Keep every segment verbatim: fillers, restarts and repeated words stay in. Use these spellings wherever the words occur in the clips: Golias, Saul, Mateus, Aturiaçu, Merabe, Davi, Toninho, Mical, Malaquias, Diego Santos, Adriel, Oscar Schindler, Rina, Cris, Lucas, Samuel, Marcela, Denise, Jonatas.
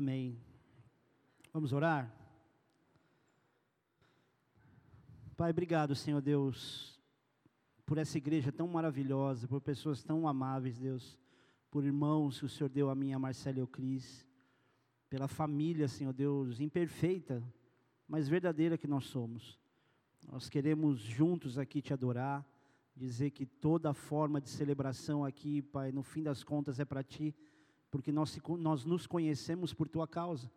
Amém. Vamos orar? Pai, obrigado, Senhor Deus, por essa igreja tão maravilhosa, por pessoas tão amáveis, Deus, por irmãos que o Senhor deu a mim, a Marcela e ao Cris, pela família, Senhor Deus, imperfeita, mas verdadeira que nós somos. Nós queremos juntos aqui te adorar, dizer que toda forma de celebração aqui, Pai, no fim das contas é para Ti, porque nós, nós nos conhecemos por Tua causa.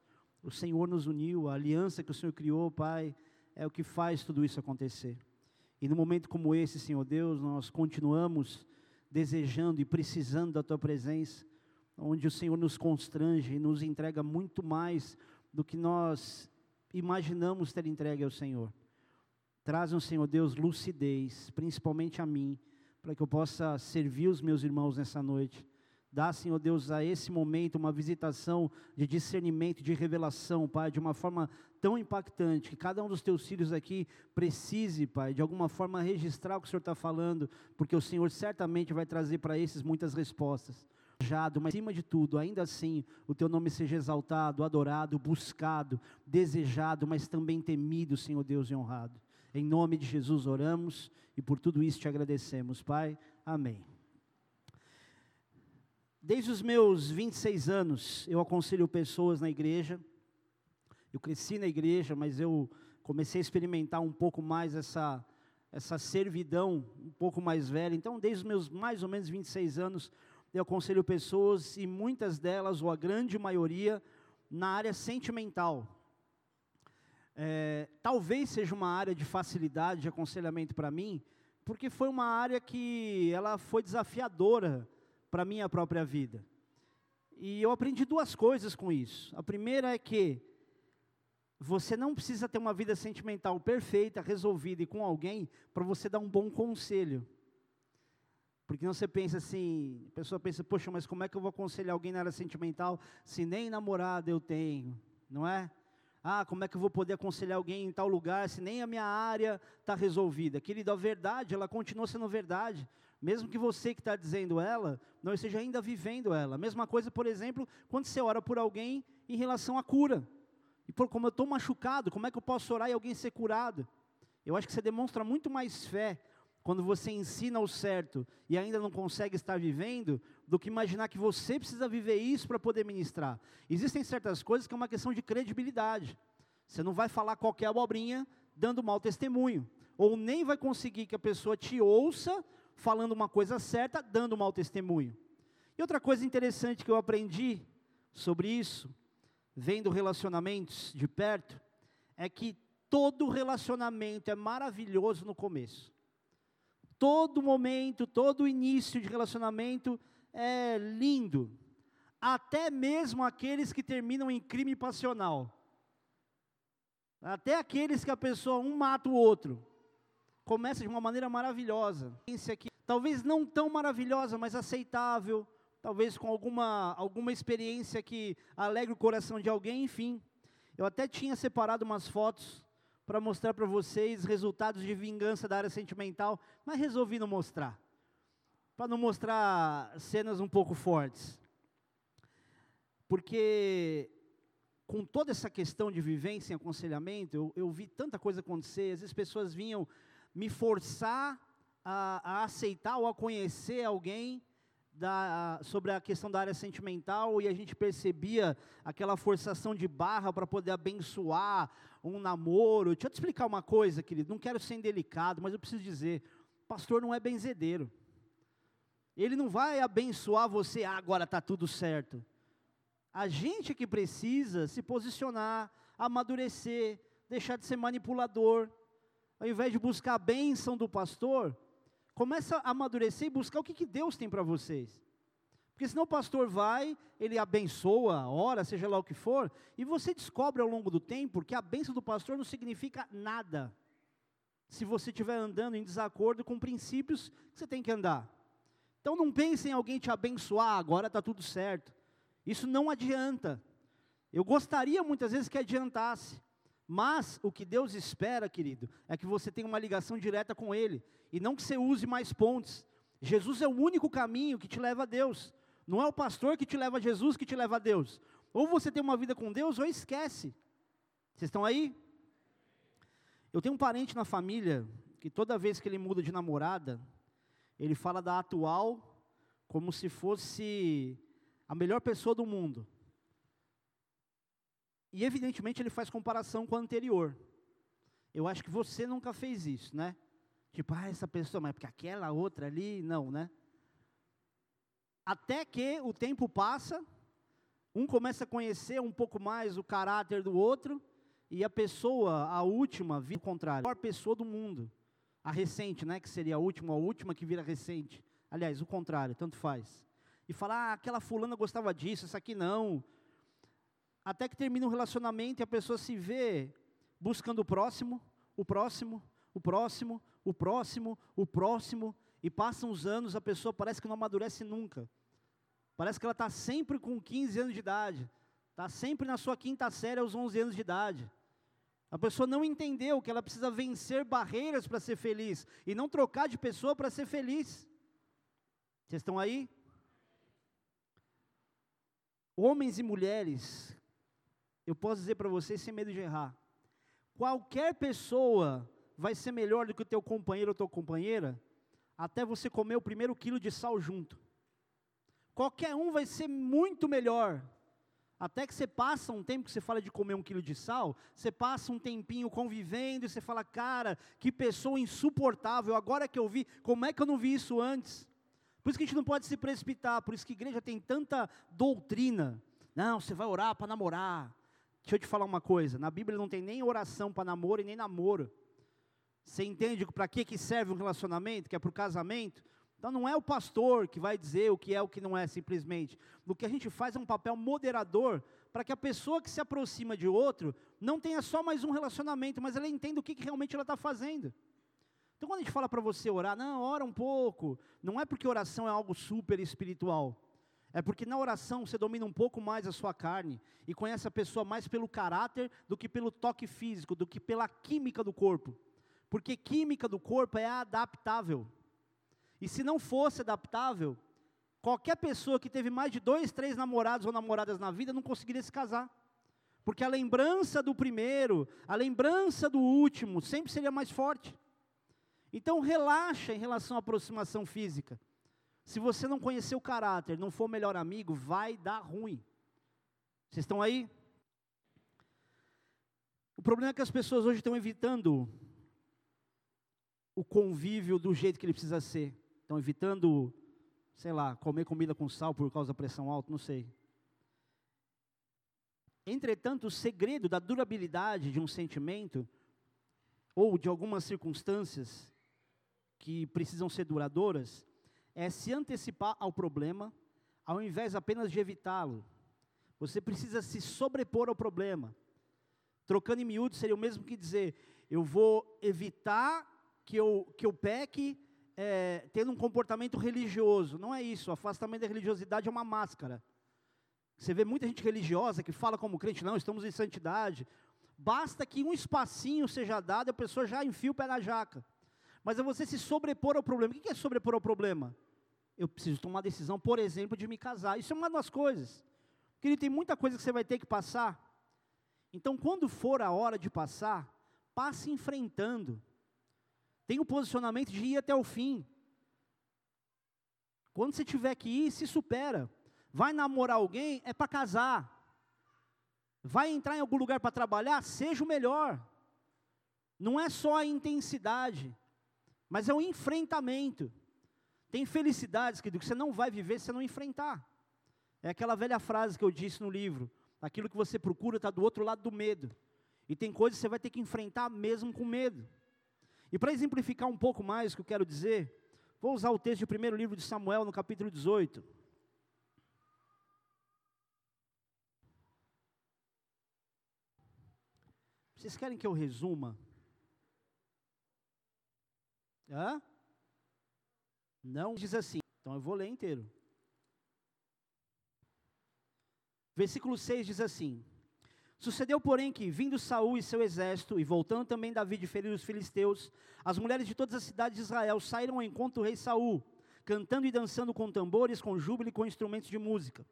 O Senhor nos uniu, a aliança que o Senhor criou, Pai, é o que faz tudo isso acontecer. E no momento como esse, Senhor Deus, nós continuamos desejando e precisando da Tua presença, onde o Senhor nos constrange e nos entrega muito mais do que nós imaginamos ter entregue ao Senhor. Traz, Senhor Deus, lucidez, principalmente a mim, para que eu possa servir os meus irmãos nessa noite. Dá, Senhor Deus, a esse momento uma visitação de discernimento, de revelação, Pai, de uma forma tão impactante, que cada um dos Teus filhos aqui precise, Pai, de alguma forma registrar o que o Senhor está falando, porque o Senhor certamente vai trazer para esses muitas respostas. Mas, acima de tudo, ainda assim, o Teu nome seja exaltado, adorado, buscado, desejado, mas também temido, Senhor Deus, e honrado. Em nome de Jesus oramos e por tudo isso Te agradecemos, Pai. Amém. Desde os meus vinte e seis anos, eu aconselho pessoas na igreja. Eu cresci na igreja, mas eu comecei a experimentar um pouco mais essa, essa servidão, um pouco mais velha. Então, desde os meus mais ou menos vinte e seis anos, eu aconselho pessoas, e muitas delas, ou a grande maioria, na área sentimental. É, talvez seja uma área de facilidade, de aconselhamento para mim, porque foi uma área que ela foi desafiadora para a minha própria vida. E eu aprendi duas coisas com isso. A primeira é que você não precisa ter uma vida sentimental perfeita, resolvida e com alguém, para você dar um bom conselho. Porque não você pensa assim, a pessoa pensa, poxa, mas como é que eu vou aconselhar alguém na área sentimental, se nem namorada eu tenho, não é? Ah, como é que eu vou poder aconselhar alguém em tal lugar, se nem a minha área está resolvida? Querido, a verdade, ela continua sendo verdade. Mesmo que você que está dizendo ela, não esteja ainda vivendo ela. Mesma coisa, por exemplo, quando você ora por alguém em relação à cura. E por como eu estou machucado, como é que eu posso orar e alguém ser curado? Eu acho que você demonstra muito mais fé quando você ensina o certo e ainda não consegue estar vivendo, do que imaginar que você precisa viver isso para poder ministrar. Existem certas coisas que é uma questão de credibilidade. Você não vai falar qualquer abobrinha dando mau testemunho. Ou nem vai conseguir que a pessoa te ouça falando uma coisa certa, dando um mau testemunho. E outra coisa interessante que eu aprendi sobre isso, vendo relacionamentos de perto, é que todo relacionamento é maravilhoso no começo. Todo momento, todo início de relacionamento é lindo. Até mesmo aqueles que terminam em crime passional. Até aqueles que a pessoa, um mata o outro. Começa de uma maneira maravilhosa, talvez não tão maravilhosa, mas aceitável, talvez com alguma, alguma experiência que alegre o coração de alguém, enfim. Eu até tinha separado umas fotos para mostrar para vocês resultados de vingança da área sentimental, mas resolvi não mostrar, para não mostrar cenas um pouco fortes. Porque com toda essa questão de vivência e aconselhamento, eu, eu vi tanta coisa acontecer, às vezes pessoas vinham me forçar a, a aceitar ou a conhecer alguém da, a, sobre a questão da área sentimental, e a gente percebia aquela forçação de barra para poder abençoar um namoro. Deixa eu te explicar uma coisa, querido, não quero ser indelicado, mas eu preciso dizer, pastor não é benzedeiro. Ele não vai abençoar você, ah, agora está tudo certo. A gente que precisa se posicionar, amadurecer, deixar de ser manipulador. Ao invés de buscar a bênção do pastor, começa a amadurecer e buscar o que, que Deus tem para vocês. Porque senão o pastor vai, ele abençoa, ora, seja lá o que for, e você descobre ao longo do tempo que a bênção do pastor não significa nada, se você estiver andando em desacordo com princípios que você tem que andar. Então não pense em alguém te abençoar, agora está tudo certo. Isso não adianta. Eu gostaria muitas vezes que adiantasse. Mas o que Deus espera, querido, é que você tenha uma ligação direta com Ele, e não que você use mais pontes. Jesus é o único caminho que te leva a Deus. Não é o pastor que te leva a Jesus que te leva a Deus. Ou você tem uma vida com Deus, ou esquece. Vocês estão aí? Eu tenho um parente na família, que toda vez que ele muda de namorada, ele fala da atual como se fosse a melhor pessoa do mundo. E evidentemente ele faz comparação com a anterior. Eu acho que você nunca fez isso, né? Tipo, ah, essa pessoa, mas porque aquela outra ali, não, né? Até que o tempo passa, um começa a conhecer um pouco mais o caráter do outro, e a pessoa, a última, vira o contrário. A melhor pessoa do mundo, a recente, né, que seria a última, a última que vira recente. Aliás, o contrário, tanto faz. E falar, ah, aquela fulana gostava disso, essa aqui não. Até que termina um relacionamento e a pessoa se vê buscando o próximo, o próximo, o próximo, o próximo, o próximo, e passam os anos, a pessoa parece que não amadurece nunca. Parece que ela está sempre com quinze anos de idade, está sempre na sua quinta série aos onze anos de idade. A pessoa não entendeu que ela precisa vencer barreiras para ser feliz, e não trocar de pessoa para ser feliz. Vocês estão aí? Homens e mulheres, eu posso dizer para vocês sem medo de errar, qualquer pessoa vai ser melhor do que o teu companheiro ou tua companheira, até você comer o primeiro quilo de sal junto. Qualquer um vai ser muito melhor, até que você passa um tempo que você fala de comer um quilo de sal, você passa um tempinho convivendo e você fala, cara, que pessoa insuportável, agora que eu vi, como é que eu não vi isso antes? Por isso que a gente não pode se precipitar, por isso que a igreja tem tanta doutrina. Não, você vai orar para namorar. Deixa eu te falar uma coisa, na Bíblia não tem nem oração para namoro e nem namoro. Você entende para que, que serve um relacionamento, que é para o casamento? Então não é o pastor que vai dizer o que é o que não é, simplesmente. O que a gente faz é um papel moderador, para que a pessoa que se aproxima de outro, não tenha só mais um relacionamento, mas ela entenda o que, que realmente ela está fazendo. Então quando a gente fala para você orar, não, ora um pouco, não é porque oração é algo super espiritual, é porque na oração você domina um pouco mais a sua carne, e conhece a pessoa mais pelo caráter, do que pelo toque físico, do que pela química do corpo, porque química do corpo é adaptável, e se não fosse adaptável, qualquer pessoa que teve mais de dois, três namorados ou namoradas na vida, não conseguiria se casar, porque a lembrança do primeiro, a lembrança do último, sempre seria mais forte. Então relaxa em relação à aproximação física. Se você não conhecer o caráter, não for melhor amigo, vai dar ruim. Vocês estão aí? O problema é que as pessoas hoje estão evitando o convívio do jeito que ele precisa ser. Estão evitando, sei lá, comer comida com sal por causa da pressão alta, não sei. Entretanto, o segredo da durabilidade de um sentimento, ou de algumas circunstâncias, que precisam ser duradouras, é se antecipar ao problema, ao invés apenas de evitá-lo. Você precisa se sobrepor ao problema. Trocando em miúdos, seria o mesmo que dizer, eu vou evitar que eu, que eu peque, é, tendo um comportamento religioso. Não é isso, o afastamento da religiosidade é uma máscara. Você vê muita gente religiosa que fala como crente, não, estamos em santidade. Basta que um espacinho seja dado, a pessoa já enfia o pé na jaca. Mas é você se sobrepor ao problema. O que é sobrepor ao problema? Eu preciso tomar a decisão, por exemplo, de me casar. Isso é uma das coisas. Querido, tem muita coisa que você vai ter que passar. Então, quando for a hora de passar, passe enfrentando. Tenha o posicionamento de ir até o fim. Quando você tiver que ir, se supera. Vai namorar alguém, é para casar. Vai entrar em algum lugar para trabalhar, seja o melhor. Não é só a intensidade, mas é o enfrentamento. Tem felicidades, querido, que você não vai viver se você não enfrentar. É aquela velha frase que eu disse no livro, aquilo que você procura está do outro lado do medo, e tem coisas que você vai ter que enfrentar mesmo com medo. E para exemplificar um pouco mais o que eu quero dizer, vou usar o texto do primeiro livro de Samuel, no capítulo dezoito. Vocês querem que eu resuma? Hã? Não diz assim, então eu vou ler inteiro. Versículo seis diz assim: Sucedeu, porém, que, vindo Saul e seu exército, e voltando também Davi de ferir os filisteus, as mulheres de todas as cidades de Israel saíram ao encontro do rei Saul, cantando e dançando com tambores, com júbilo e com instrumentos de música.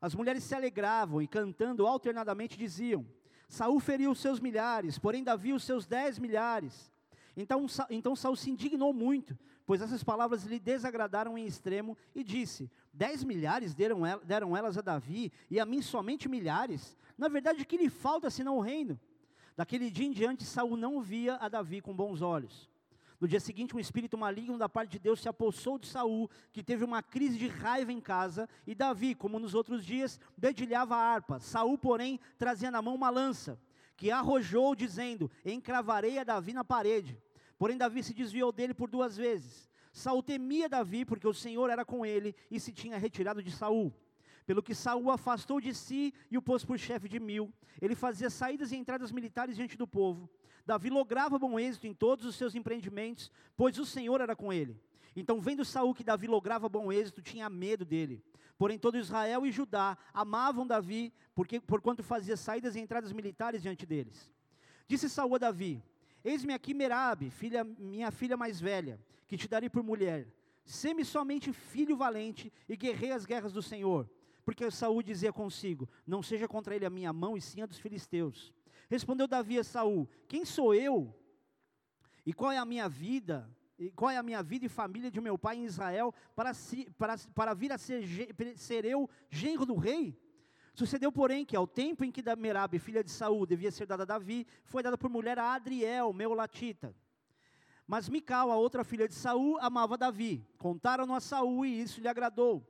As mulheres se alegravam e, cantando alternadamente, diziam: Saul feriu os seus milhares, porém Davi os seus dez milhares. Então, então Saul se indignou muito, pois essas palavras lhe desagradaram em extremo, e disse: Dez milhares deram, deram elas a Davi, e a mim somente milhares? Na verdade, que lhe falta senão o reino? Daquele dia em diante, Saul não via a Davi com bons olhos. No dia seguinte, um espírito maligno da parte de Deus se apossou de Saul, que teve uma crise de raiva em casa, e Davi, como nos outros dias, dedilhava a harpa. Saul, porém, trazia na mão uma lança, que arrojou, dizendo: Encravarei a Davi na parede. Porém, Davi se desviou dele por duas vezes. Saul temia Davi, porque o Senhor era com ele, e se tinha retirado de Saul. Pelo que Saul afastou de si e o pôs por chefe de mil. Ele fazia saídas e entradas militares diante do povo. Davi lograva bom êxito em todos os seus empreendimentos, pois o Senhor era com ele. Então, vendo Saul que Davi lograva bom êxito, tinha medo dele. Porém, todo Israel e Judá amavam Davi, porque, porquanto fazia saídas e entradas militares diante deles. Disse Saul a Davi: Eis-me aqui Merabe, filha, minha filha mais velha, que te darei por mulher. Sê-me somente filho valente e guerrei as guerras do Senhor. Porque Saul dizia consigo: Não seja contra ele a minha mão, e sim a dos filisteus. Respondeu Davi a Saul: Quem sou eu? E qual é a minha vida? E qual é a minha vida e família de meu pai em Israel para, si, para, para vir a ser, ser eu genro do rei? Sucedeu, porém, que ao tempo em que Merabe, filha de Saul, devia ser dada a Davi, foi dada por mulher a Adriel, meolatita. Mas Mical, a outra filha de Saul, amava Davi. Contaram-no a Saul, e isso lhe agradou.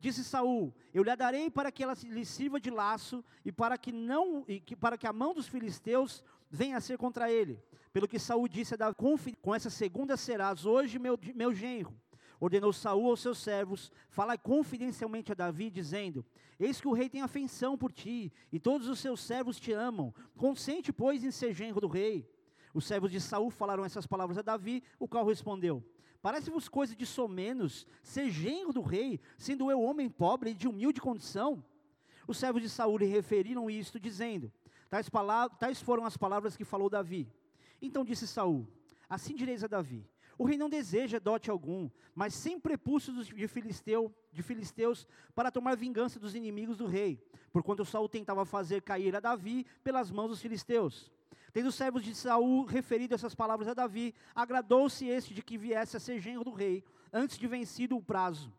Disse Saul: Eu lhe a darei para que ela lhe sirva de laço, e para que não, e que, para que a mão dos filisteus venha a ser contra ele. Pelo que Saul disse a Davi: Com essa segunda serás hoje meu, meu genro. Ordenou Saul aos seus servos: Fala confidencialmente a Davi, dizendo: Eis que o rei tem afeição por ti, e todos os seus servos te amam. Consente, pois, em ser genro do rei. Os servos de Saul falaram essas palavras a Davi, o qual respondeu: Parece-vos coisa de somenos ser genro do rei, sendo eu homem pobre e de humilde condição? Os servos de Saul lhe referiram isto, dizendo: tais, palavras, tais foram as palavras que falou Davi. Então disse Saul: Assim direis a Davi: O rei não deseja dote algum, mas sem prepúcios de, filisteu, de filisteus, para tomar vingança dos inimigos do rei, porquanto Saul tentava fazer cair a Davi pelas mãos dos filisteus. Tendo os servos de Saul referido essas palavras a Davi, agradou-se este de que viesse a ser genro do rei, antes de vencido o prazo.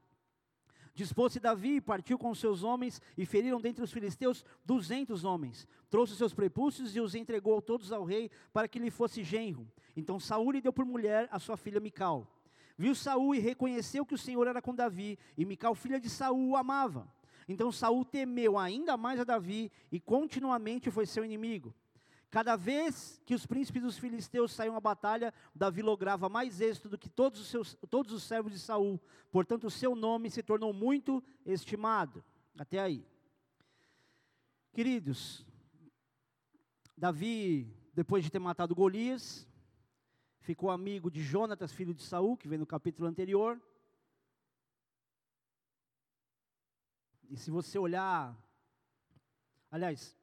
Dispôs-se Davi e partiu com seus homens, e feriram dentre os filisteus duzentos homens. Trouxe seus prepúcios e os entregou todos ao rei, para que lhe fosse genro. Então Saul lhe deu por mulher a sua filha Mical. Viu Saul e reconheceu que o Senhor era com Davi, e Mical, filha de Saul, o amava. Então Saul temeu ainda mais a Davi, e continuamente foi seu inimigo. Cada vez que os príncipes dos filisteus saíam à batalha, Davi lograva mais êxito do que todos os, seus, todos os servos de Saul. Portanto, o seu nome se tornou muito estimado. Até aí. Queridos, Davi, depois de ter matado Golias, ficou amigo de Jonatas, filho de Saul, que vem no capítulo anterior. E se você olhar... Aliás...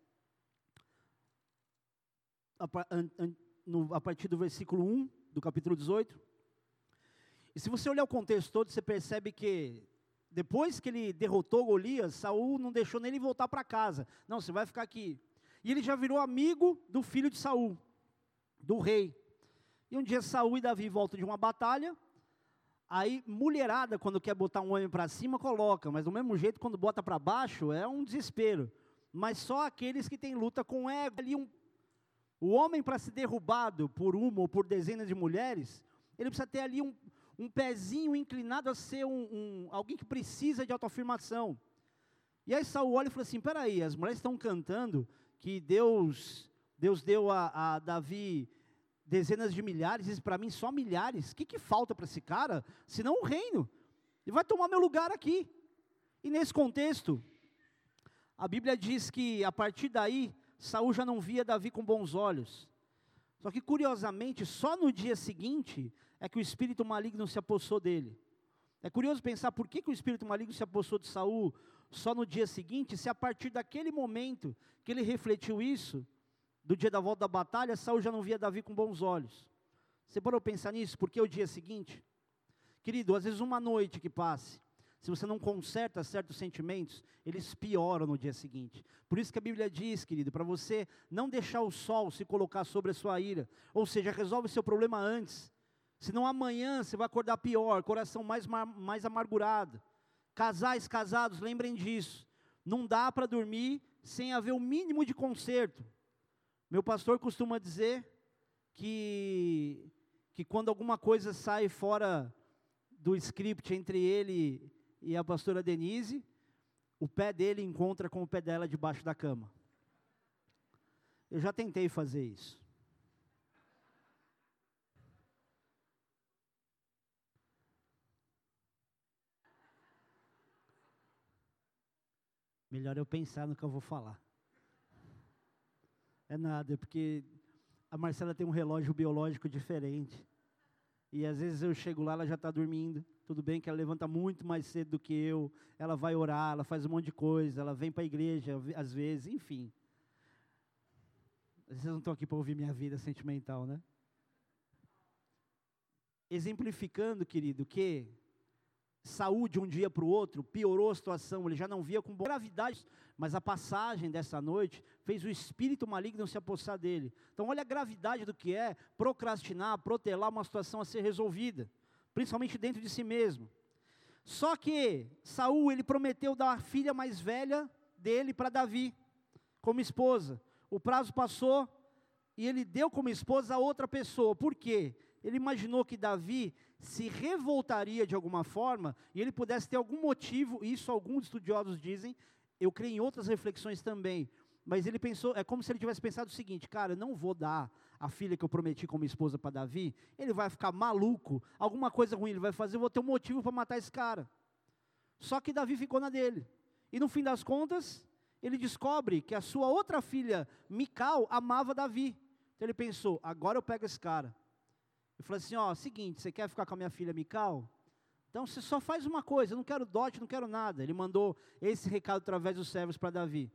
a partir do versículo um, do capítulo dezoito. E se você olhar o contexto todo, você percebe que depois que ele derrotou Golias, Saul não deixou nem ele voltar para casa. Não, você vai ficar aqui. E ele já virou amigo do filho de Saul, do rei. E um dia Saul e Davi voltam de uma batalha, aí mulherada, quando quer botar um homem para cima, coloca, mas do mesmo jeito, quando bota para baixo, é um desespero. Mas só aqueles que têm luta com ego, ali um O homem, para ser derrubado por uma ou por dezenas de mulheres, ele precisa ter ali um, um pezinho inclinado a ser um, um, alguém que precisa de autoafirmação. E aí Saul olha e fala assim: peraí, as mulheres estão cantando que Deus, Deus deu a, a Davi dezenas de milhares, e para mim só milhares. O que, que falta para esse cara? Senão o reino. Ele vai tomar meu lugar aqui. E nesse contexto, a Bíblia diz que a partir daí, Saul já não via Davi com bons olhos. Só que, curiosamente, só no dia seguinte é que o espírito maligno se apossou dele. É curioso pensar por que, que o espírito maligno se apossou de Saul só no dia seguinte, se a partir daquele momento que ele refletiu isso, do dia da volta da batalha, Saul já não via Davi com bons olhos. Você parou pensar nisso? Por que o dia seguinte? Querido, às vezes uma noite que passe, se você não conserta certos sentimentos, eles pioram no dia seguinte. Por isso que a Bíblia diz, querido, para você não deixar o sol se colocar sobre a sua ira, ou seja, resolve seu problema antes, senão amanhã você vai acordar pior, coração mais, mais amargurado. Casais, casados, lembrem disso, não dá para dormir sem haver o mínimo de conserto. Meu pastor costuma dizer que, que quando alguma coisa sai fora do script entre ele e a pastora Denise, o pé dele encontra com o pé dela debaixo da cama. Eu já tentei fazer isso. Melhor eu pensar no que eu vou falar. É nada, é porque a Marcela tem um relógio biológico diferente. E às vezes eu chego lá, ela já está dormindo. Tudo bem que ela levanta muito mais cedo do que eu. Ela vai orar, ela faz um monte de coisa. Ela vem para a igreja, às vezes, enfim. Vocês não estão aqui para ouvir minha vida sentimental, né? Exemplificando, querido, que Saul, de um dia para o outro, piorou a situação, ele já não via com gravidade, mas a passagem dessa noite fez o espírito maligno se apossar dele. Então olha a gravidade do que é procrastinar, protelar uma situação a ser resolvida, principalmente dentro de si mesmo. Só que Saul, ele prometeu dar a filha mais velha dele para Davi, como esposa. O prazo passou e ele deu como esposa a outra pessoa. Por quê? Ele imaginou que Davi se revoltaria de alguma forma, e ele pudesse ter algum motivo, isso alguns estudiosos dizem, eu creio em outras reflexões também, mas ele pensou, é como se ele tivesse pensado o seguinte, cara, eu não vou dar a filha que eu prometi como esposa para Davi, ele vai ficar maluco, alguma coisa ruim ele vai fazer, eu vou ter um motivo para matar esse cara. Só que Davi ficou na dele, e no fim das contas, ele descobre que a sua outra filha, Mical, amava Davi. Então ele pensou, agora eu pego esse cara. Ele falou assim, ó, seguinte, você quer ficar com a minha filha Mical? Então você só faz uma coisa, eu não quero dote, não quero nada. Ele mandou esse recado através dos servos para Davi.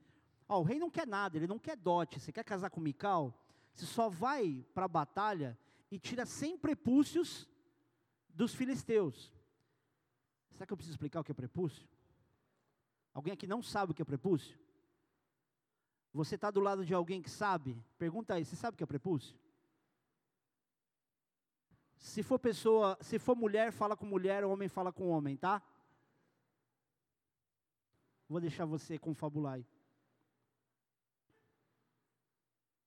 Ó, o rei não quer nada, ele não quer dote, você quer casar com Mical? Você só vai para a batalha e tira cem prepúcios dos filisteus. Será que eu preciso explicar o que é prepúcio? Alguém aqui não sabe o que é prepúcio? Você está do lado de alguém que sabe? Pergunta aí, você sabe o que é prepúcio? Se for pessoa, se for mulher, fala com mulher, homem fala com homem, tá? Vou deixar você confabular aí.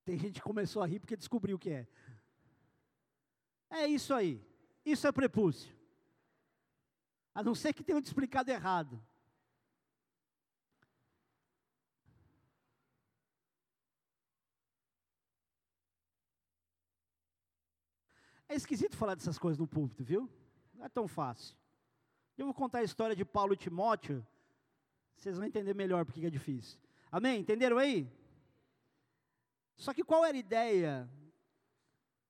Tem gente que começou a rir porque descobriu o que é. É isso aí. Isso é prepúcio. A não ser que tenham te explicado errado. É esquisito falar dessas coisas no púlpito, viu? Não é tão fácil. Eu vou contar a história de Paulo e Timóteo, vocês vão entender melhor porque é difícil. Amém? Entenderam aí? Só que qual era a ideia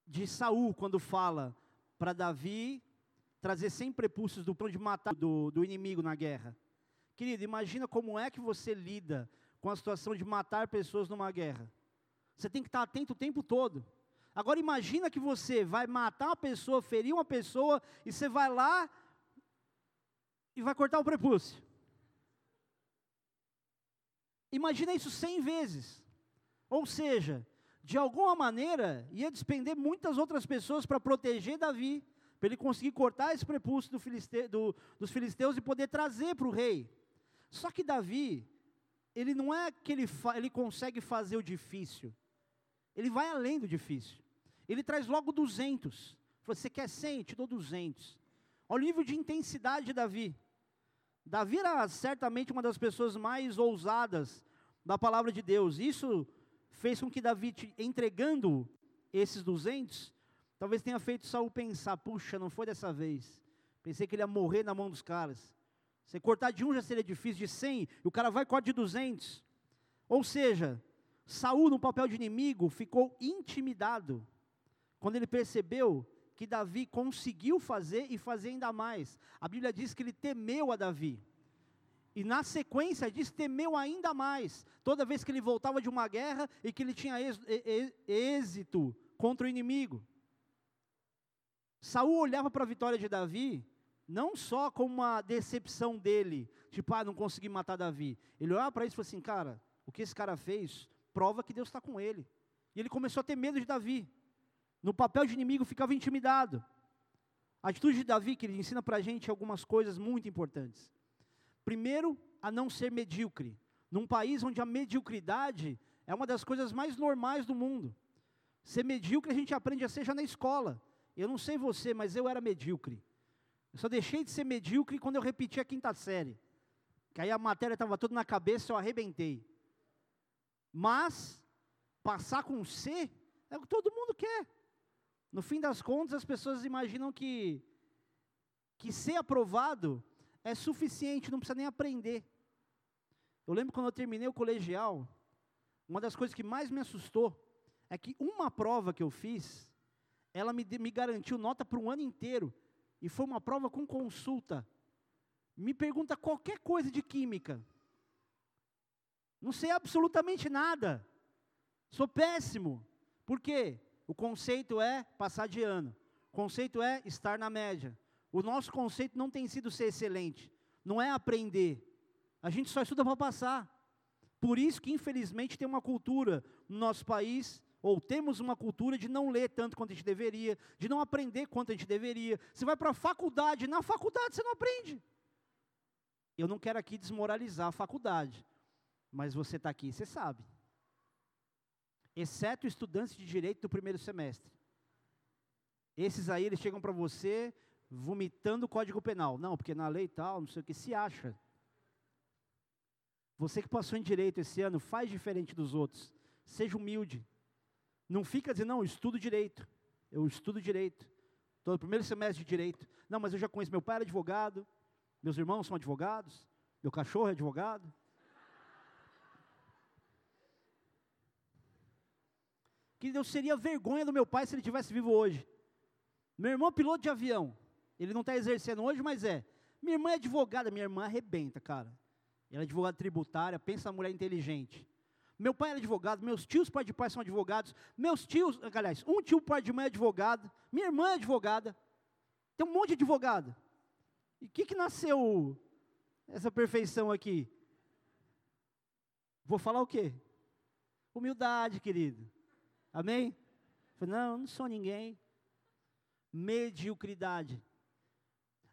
de Saul quando fala para Davi trazer cem prepúcios do plano de matar do, do inimigo na guerra? Querido, imagina como é que você lida com a situação de matar pessoas numa guerra. Você tem que estar atento o tempo todo. Agora imagina que você vai matar uma pessoa, ferir uma pessoa, e você vai lá e vai cortar o prepúcio. Imagina isso cem vezes. Ou seja, de alguma maneira ia despender muitas outras pessoas para proteger Davi, para ele conseguir cortar esse prepúcio do filiste, do, dos filisteus e poder trazer para o rei. Só que Davi, ele não é que ele, fa, ele consegue fazer o difícil, ele vai além do difícil. Ele traz logo duzentos. Você quer cem? Te dou duzentos. Olha o nível de intensidade de Davi. Davi era certamente uma das pessoas mais ousadas da palavra de Deus. Isso fez com que Davi, entregando esses duzentos, talvez tenha feito Saul pensar, puxa, não foi dessa vez. Pensei que ele ia morrer na mão dos caras. Você cortar de um já seria difícil, de cem, e o cara vai e corta de duzentos. Ou seja, Saul, no papel de inimigo, ficou intimidado quando ele percebeu que Davi conseguiu fazer e fazer ainda mais. A Bíblia diz que ele temeu a Davi. E na sequência diz, temeu ainda mais. Toda vez que ele voltava de uma guerra e que ele tinha êxito contra o inimigo. Saul olhava para a vitória de Davi não só como uma decepção dele, tipo, ah, não consegui matar Davi. Ele olhava para isso e falou assim, cara, o que esse cara fez prova que Deus está com ele. E ele começou a ter medo de Davi. No papel de inimigo ficava intimidado. A atitude de Davi, que ele ensina para a gente algumas coisas muito importantes. Primeiro, a não ser medíocre. Num país onde a mediocridade é uma das coisas mais normais do mundo. Ser medíocre a gente aprende a ser já na escola. Eu não sei você, mas eu era medíocre. Eu só deixei de ser medíocre quando eu repeti a quinta série. Que aí a matéria estava toda na cabeça e eu arrebentei. Mas, passar com C é o que todo mundo quer. No fim das contas, as pessoas imaginam que, que ser aprovado é suficiente, não precisa nem aprender. Eu lembro quando eu terminei o colegial, uma das coisas que mais me assustou é que uma prova que eu fiz, ela me, me garantiu nota para um ano inteiro. E foi uma prova com consulta. Me pergunta qualquer coisa de química. Não sei absolutamente nada. Sou péssimo. Por quê? O conceito é passar de ano. O conceito é estar na média. O nosso conceito não tem sido ser excelente. Não é aprender. A gente só estuda para passar. Por isso que, infelizmente, tem uma cultura no nosso país... Ou temos uma cultura de não ler tanto quanto a gente deveria, de não aprender quanto a gente deveria. Você vai para a faculdade, na faculdade você não aprende. Eu não quero aqui desmoralizar a faculdade, mas você está aqui, você sabe. Exceto estudantes de direito do primeiro semestre. Esses aí, eles chegam para você vomitando o Código Penal. Não, porque na lei tal, não sei o que, se acha. Você que passou em direito esse ano, faz diferente dos outros. Seja humilde. Não fica dizendo, não, eu estudo direito, eu estudo direito, estou no primeiro semestre de direito. Não, mas eu já conheço, meu pai era advogado, meus irmãos são advogados, meu cachorro é advogado. Que eu seria vergonha do meu pai se ele estivesse vivo hoje. Meu irmão é piloto de avião, ele não está exercendo hoje, mas é. Minha irmã é advogada, minha irmã arrebenta, cara. Ela é advogada tributária, pensa a mulher inteligente. Meu pai era advogado, meus tios pai de pai são advogados, meus tios, aliás, um tio pai de mãe é advogado, minha irmã é advogada, tem um monte de advogado. E o que que nasceu essa perfeição aqui? Vou falar o quê? Humildade, querido. Amém? Não, não sou ninguém. Mediocridade.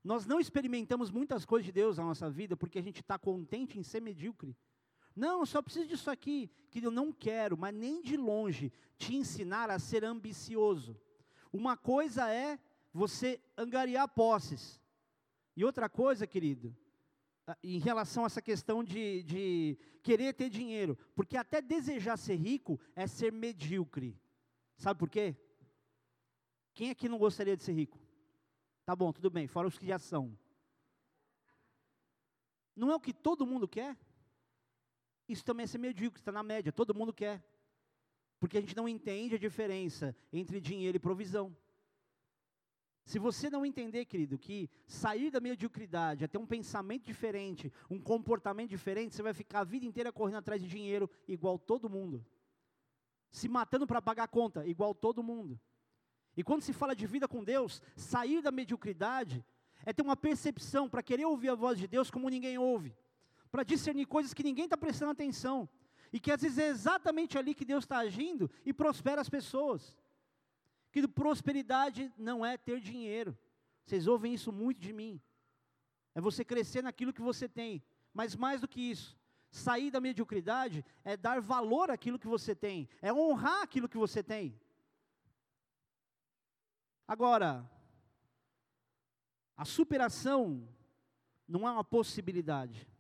Nós não experimentamos muitas coisas de Deus na nossa vida porque a gente está contente em ser medíocre. Não, eu só preciso disso aqui, que eu não quero, mas nem de longe, te ensinar a ser ambicioso. Uma coisa é você angariar posses. E outra coisa, querido, em relação a essa questão de, de querer ter dinheiro, porque até desejar ser rico é ser medíocre. Sabe por quê? Quem aqui não gostaria de ser rico? Tá bom, tudo bem, fora os que já são. Não é o que todo mundo quer? Isso também é ser medíocre, está na média, todo mundo quer. Porque a gente não entende a diferença entre dinheiro e provisão. Se você não entender, querido, que sair da mediocridade é ter um pensamento diferente, um comportamento diferente, você vai ficar a vida inteira correndo atrás de dinheiro, igual todo mundo. Se matando para pagar a conta, igual todo mundo. E quando se fala de vida com Deus, sair da mediocridade é ter uma percepção para querer ouvir a voz de Deus como ninguém ouve. Para discernir coisas que ninguém está prestando atenção, e que às vezes é exatamente ali que Deus está agindo, e prospera as pessoas. Que prosperidade não é ter dinheiro, vocês ouvem isso muito de mim, é você crescer naquilo que você tem, mas mais do que isso, sair da mediocridade é dar valor àquilo que você tem, é honrar aquilo que você tem. Agora, a superação não é uma possibilidade,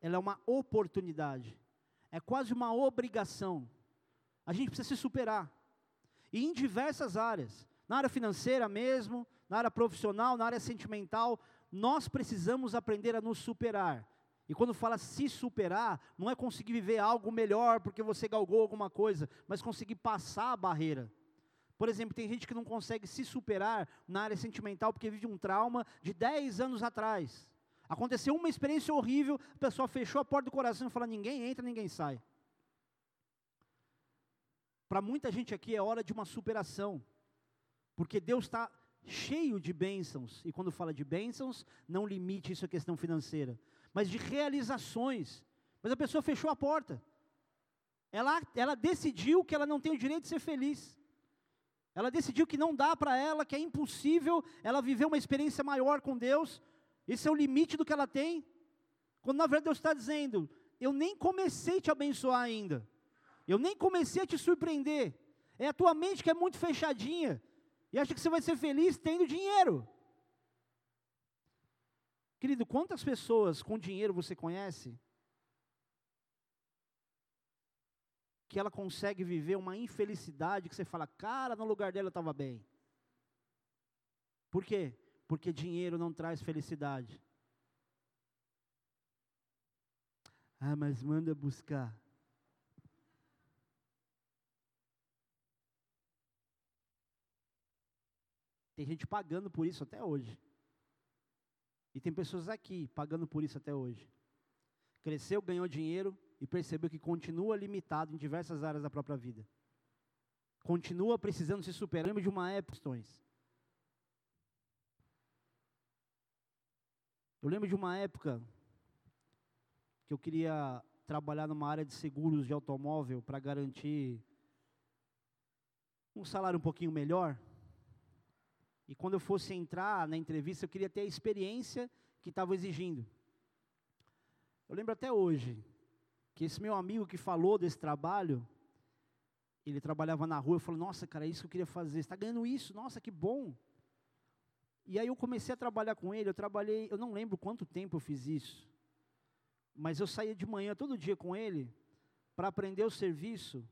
ela é uma oportunidade, é quase uma obrigação, a gente precisa se superar, e em diversas áreas, na área financeira mesmo, na área profissional, na área sentimental, nós precisamos aprender a nos superar, e quando fala se superar, não é conseguir viver algo melhor, porque você galgou alguma coisa, mas conseguir passar a barreira. Por exemplo, tem gente que não consegue se superar na área sentimental, porque vive um trauma de dez anos atrás. Aconteceu uma experiência horrível, a pessoa fechou a porta do coração e falou, ninguém entra, ninguém sai. Para muita gente aqui é hora de uma superação, porque Deus está cheio de bênçãos, e quando fala de bênçãos, não limite isso à questão financeira, mas de realizações. Mas a pessoa fechou a porta, ela, ela decidiu que ela não tem o direito de ser feliz, ela decidiu que não dá para ela, que é impossível ela viver uma experiência maior com Deus, esse é o limite do que ela tem, quando na verdade Deus está dizendo, eu nem comecei a te abençoar ainda, eu nem comecei a te surpreender, é a tua mente que é muito fechadinha, e acha que você vai ser feliz tendo dinheiro. Querido, quantas pessoas com dinheiro você conhece, que ela consegue viver uma infelicidade, que você fala, cara, no lugar dela eu estava bem. Por quê? Porque dinheiro não traz felicidade. Ah, mas manda buscar. Tem gente pagando por isso até hoje. E tem pessoas aqui pagando por isso até hoje. Cresceu, ganhou dinheiro e percebeu que continua limitado em diversas áreas da própria vida. Continua precisando se superar. Lembra de uma época, questões. Eu lembro de uma época que eu queria trabalhar numa área de seguros de automóvel para garantir um salário um pouquinho melhor. E quando eu fosse entrar na entrevista, eu queria ter a experiência que estava exigindo. Eu lembro até hoje, que esse meu amigo que falou desse trabalho, ele trabalhava na rua, eu falei, nossa cara, é isso que eu queria fazer, você está ganhando isso, nossa, que bom. E aí eu comecei a trabalhar com ele, eu trabalhei, eu não lembro quanto tempo eu fiz isso, mas eu saía de manhã todo dia com ele, para aprender o serviço,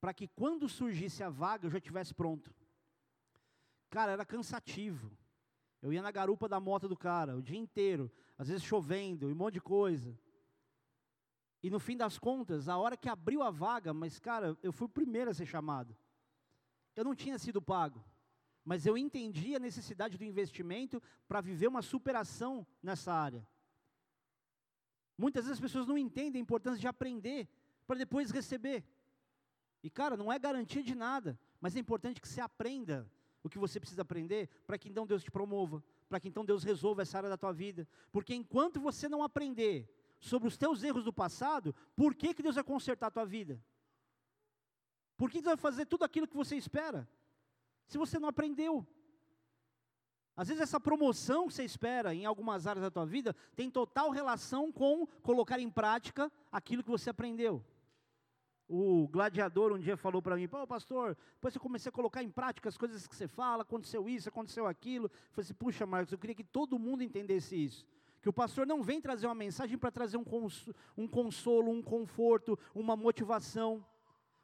para que quando surgisse a vaga, eu já estivesse pronto. Cara, era cansativo, eu ia na garupa da moto do cara, o dia inteiro, às vezes chovendo, e um monte de coisa, e no fim das contas, a hora que abriu a vaga, mas cara, eu fui o primeiro a ser chamado, eu não tinha sido pago, mas eu entendi a necessidade do investimento para viver uma superação nessa área. Muitas vezes as pessoas não entendem a importância de aprender, para depois receber, e cara, não é garantia de nada, mas é importante que você aprenda o que você precisa aprender, para que então Deus te promova, para que então Deus resolva essa área da tua vida, porque enquanto você não aprender sobre os teus erros do passado, por que que Deus vai consertar a tua vida? Por que Deus vai fazer tudo aquilo que você espera, se você não aprendeu? Às vezes essa promoção que você espera em algumas áreas da tua vida, tem total relação com colocar em prática aquilo que você aprendeu. O gladiador um dia falou para mim, pô pastor, depois eu comecei a colocar em prática as coisas que você fala, aconteceu isso, aconteceu aquilo. Eu falei assim, puxa Marcos, eu queria que todo mundo entendesse isso. Que o pastor não vem trazer uma mensagem para trazer um, cons um consolo, um conforto, uma motivação,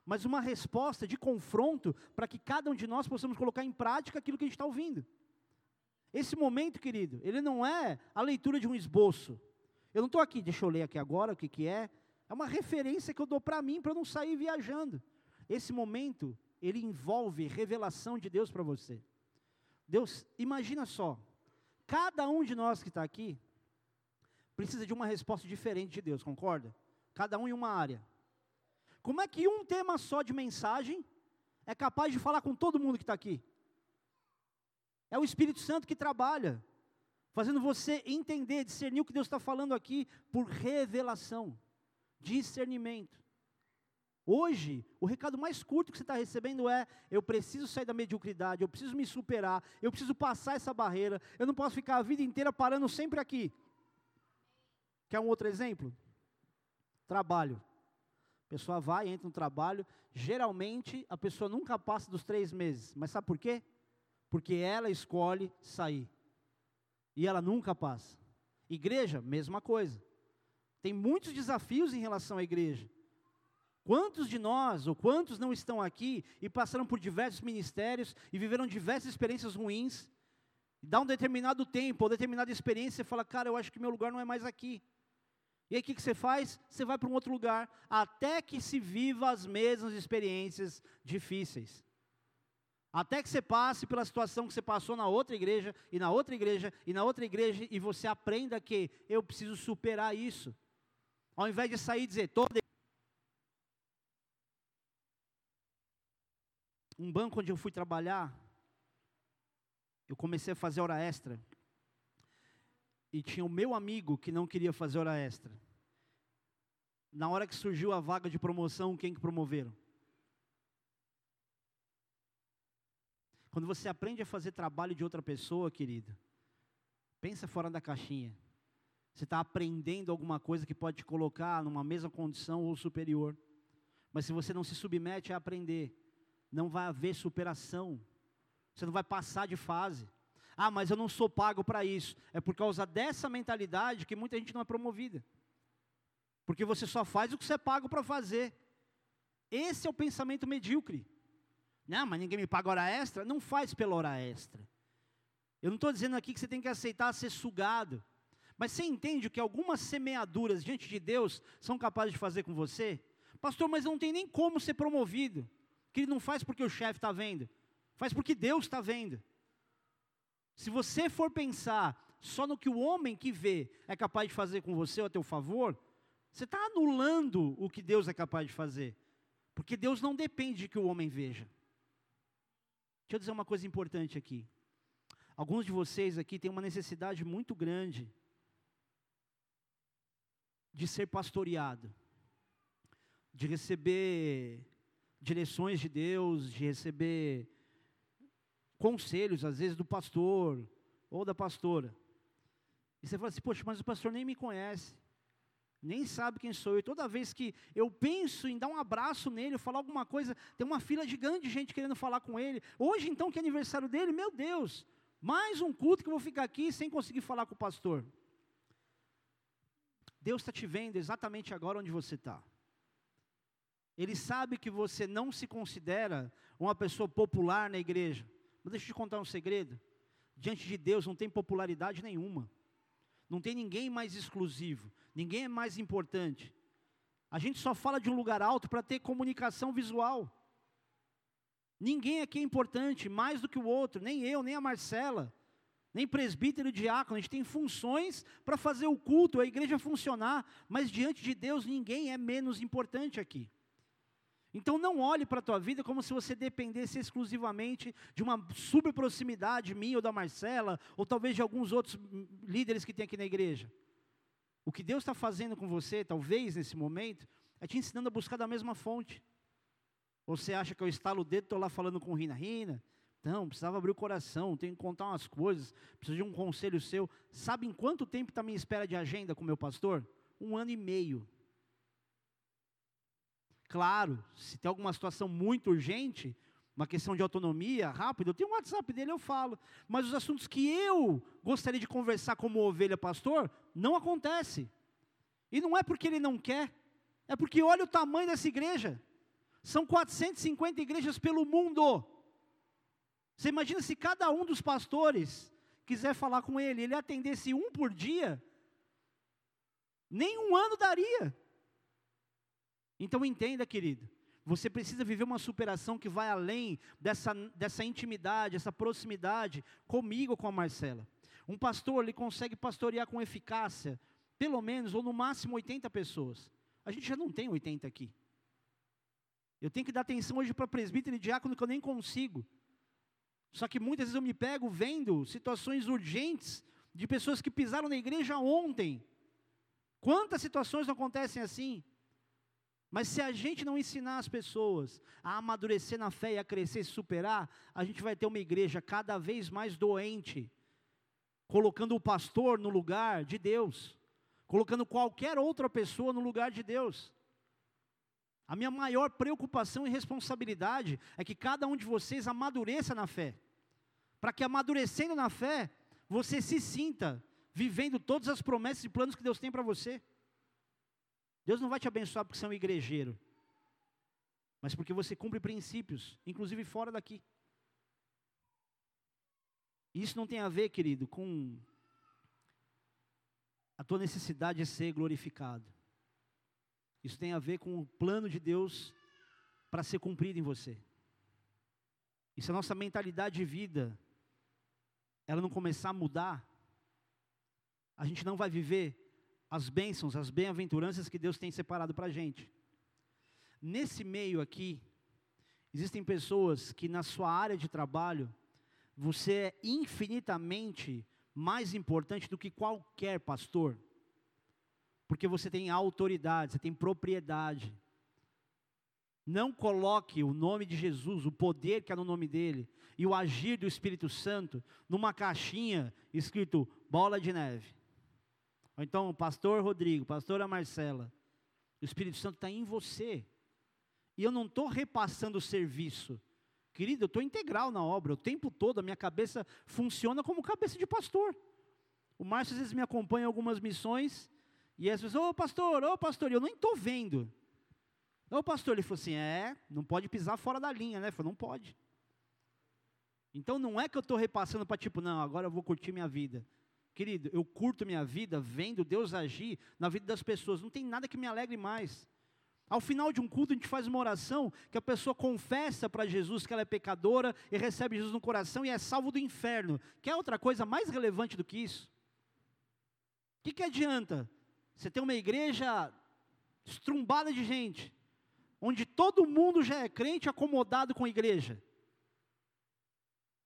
mas uma resposta de confronto para que cada um de nós possamos colocar em prática aquilo que a gente está ouvindo. Esse momento, querido, ele não é a leitura de um esboço. Eu não estou aqui, deixa eu ler aqui agora o que que é. É uma referência que eu dou para mim, para eu não sair viajando. Esse momento, ele envolve revelação de Deus para você. Deus, imagina só, cada um de nós que está aqui, precisa de uma resposta diferente de Deus, concorda? Cada um em uma área. Como é que um tema só de mensagem, é capaz de falar com todo mundo que está aqui? É o Espírito Santo que trabalha, fazendo você entender, discernir o que Deus está falando aqui, por revelação. Discernimento. Hoje, o recado mais curto que você está recebendo é, eu preciso sair da mediocridade, eu preciso me superar, eu preciso passar essa barreira, eu não posso ficar a vida inteira parando sempre aqui. Quer um outro exemplo? Trabalho. A pessoa vai, entra no trabalho, geralmente a pessoa nunca passa dos três meses, mas sabe por quê? Porque ela escolhe sair, e ela nunca passa. Igreja, mesma coisa. Tem muitos desafios em relação à igreja. Quantos de nós, ou quantos não estão aqui, e passaram por diversos ministérios, e viveram diversas experiências ruins, e dá um determinado tempo, ou determinada experiência, e fala, cara, eu acho que meu lugar não é mais aqui. E aí o que que você faz? Você vai para um outro lugar, até que se viva as mesmas experiências difíceis. Até que você passe pela situação que você passou na outra igreja, e na outra igreja, e na outra igreja, e você aprenda que eu preciso superar isso. Ao invés de sair e dizer, toda um banco onde eu fui trabalhar, eu comecei a fazer hora extra, e tinha o meu amigo que não queria fazer hora extra. Na hora que surgiu a vaga de promoção, quem que promoveram? Quando você aprende a fazer trabalho de outra pessoa, querido, pensa fora da caixinha. Você está aprendendo alguma coisa que pode te colocar numa mesma condição ou superior. Mas se você não se submete a aprender, não vai haver superação. Você não vai passar de fase. Ah, mas eu não sou pago para isso. É por causa dessa mentalidade que muita gente não é promovida. Porque você só faz o que você é pago para fazer. Esse é o pensamento medíocre. Não, mas ninguém me paga hora extra. Não faz pela hora extra. Eu não estou dizendo aqui que você tem que aceitar ser sugado. Mas você entende que algumas semeaduras diante de Deus são capazes de fazer com você? Pastor, mas não tem nem como ser promovido. Que ele não faz porque o chefe está vendo. Faz porque Deus está vendo. Se você for pensar só no que o homem que vê é capaz de fazer com você ou a teu favor, você está anulando o que Deus é capaz de fazer. Porque Deus não depende de que o homem veja. Deixa eu dizer uma coisa importante aqui. Alguns de vocês aqui têm uma necessidade muito grande de ser pastoreado, de receber direções de Deus, de receber conselhos, às vezes, do pastor ou da pastora. E você fala assim, poxa, mas o pastor nem me conhece, nem sabe quem sou eu. E toda vez que eu penso em dar um abraço nele, falar alguma coisa, tem uma fila gigante de gente querendo falar com ele. Hoje, então, que é aniversário dele, meu Deus, mais um culto que eu vou ficar aqui sem conseguir falar com o pastor. Deus está te vendo exatamente agora onde você está. Ele sabe que você não se considera uma pessoa popular na igreja. Mas deixa eu te contar um segredo. Diante de Deus não tem popularidade nenhuma. Não tem ninguém mais exclusivo. Ninguém é mais importante. A gente só fala de um lugar alto para ter comunicação visual. Ninguém aqui é importante mais do que o outro. Nem eu, nem a Marcela. Nem presbítero e diácono. A gente tem funções para fazer o culto, a igreja funcionar. Mas diante de Deus ninguém é menos importante aqui. Então não olhe para a tua vida como se você dependesse exclusivamente de uma super proximidade minha ou da Marcela, ou talvez de alguns outros líderes que tem aqui na igreja. O que Deus está fazendo com você, talvez nesse momento, é te ensinando a buscar da mesma fonte. Ou você acha que eu estalo o dedo e estou lá falando com Rina, Rina, não, precisava abrir o coração, tenho que contar umas coisas, preciso de um conselho seu. Sabe em quanto tempo está a minha espera de agenda com o meu pastor? Um ano e meio. Claro, se tem alguma situação muito urgente, uma questão de autonomia, rápido, eu tenho o WhatsApp dele, eu falo. Mas os assuntos que eu gostaria de conversar como ovelha pastor, não acontece. E não é porque ele não quer, é porque olha o tamanho dessa igreja. São quatrocentas e cinquenta igrejas pelo mundo. Você imagina se cada um dos pastores quiser falar com ele, ele atendesse um por dia, nem um ano daria. Então entenda, querido, você precisa viver uma superação que vai além dessa, dessa intimidade, essa proximidade comigo ou com a Marcela. Um pastor, ele consegue pastorear com eficácia, pelo menos, ou no máximo oitenta pessoas. A gente já não tem oitenta aqui. Eu tenho que dar atenção hoje para presbítero e diácono que eu nem consigo. Só que muitas vezes eu me pego vendo situações urgentes de pessoas que pisaram na igreja ontem. Quantas situações não acontecem assim? Mas se a gente não ensinar as pessoas a amadurecer na fé e a crescer e superar, a gente vai ter uma igreja cada vez mais doente, colocando o pastor no lugar de Deus, colocando qualquer outra pessoa no lugar de Deus. A minha maior preocupação e responsabilidade é que cada um de vocês amadureça na fé, para que amadurecendo na fé, você se sinta vivendo todas as promessas e planos que Deus tem para você. Deus não vai te abençoar porque você é um igrejeiro, mas porque você cumpre princípios, inclusive fora daqui. E isso não tem a ver, querido, com a tua necessidade de ser glorificado. Isso tem a ver com o plano de Deus para ser cumprido em você. E se a nossa mentalidade de vida, ela não começar a mudar, a gente não vai viver as bênçãos, as bem-aventuranças que Deus tem separado para a gente. Nesse meio aqui, existem pessoas que na sua área de trabalho Você é infinitamente mais importante do que qualquer pastor, porque você tem autoridade, você tem propriedade. Não coloque o nome de Jesus, o poder que há no nome dele, e o agir do Espírito Santo, numa caixinha escrito bola de neve. Ou então, pastor Rodrigo, pastora Marcela, o Espírito Santo está em você, e eu não estou repassando o serviço. Querido, eu estou integral na obra, o tempo todo a minha cabeça funciona como cabeça de pastor. O Márcio às vezes me acompanha em algumas missões, e às vezes, ô oh, pastor, ô oh, pastor, e eu nem estou vendo. Ô pastor, ele falou assim, é, não pode pisar fora da linha, né? Eu falei, não pode. Então não é que eu estou repassando para tipo, não, agora eu vou curtir minha vida. Querido, eu curto minha vida vendo Deus agir na vida das pessoas, não tem nada que me alegre mais. Ao final de um culto, a gente faz uma oração que a pessoa confessa para Jesus que ela é pecadora e recebe Jesus no coração e é salvo do inferno. Quer outra coisa mais relevante do que isso? O que, que adianta? Você tem uma igreja estrumbada de gente, onde todo mundo já é crente acomodado com a igreja.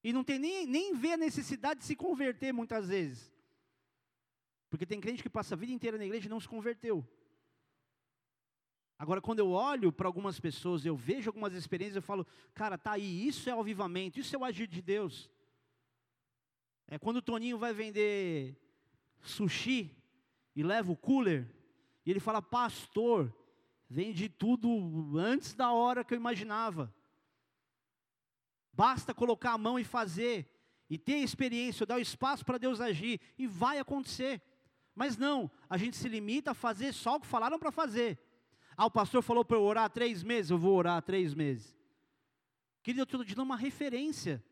E não tem nem, nem vê a necessidade de se converter muitas vezes. Porque tem crente que passa a vida inteira na igreja e não se converteu. Agora, quando eu olho para algumas pessoas, eu vejo algumas experiências, eu falo, cara, tá aí, isso é o avivamento, isso é o agir de Deus. É quando o Toninho vai vender sushi e leva o cooler, e ele fala, pastor, vende tudo antes da hora que eu imaginava. Basta colocar a mão e fazer, e ter experiência, dar o espaço para Deus agir, e vai acontecer. Mas não, a gente se limita a fazer só o que falaram para fazer. Ah, o pastor falou para eu orar três meses, eu vou orar três meses. Querido, eu estou te dando uma referência.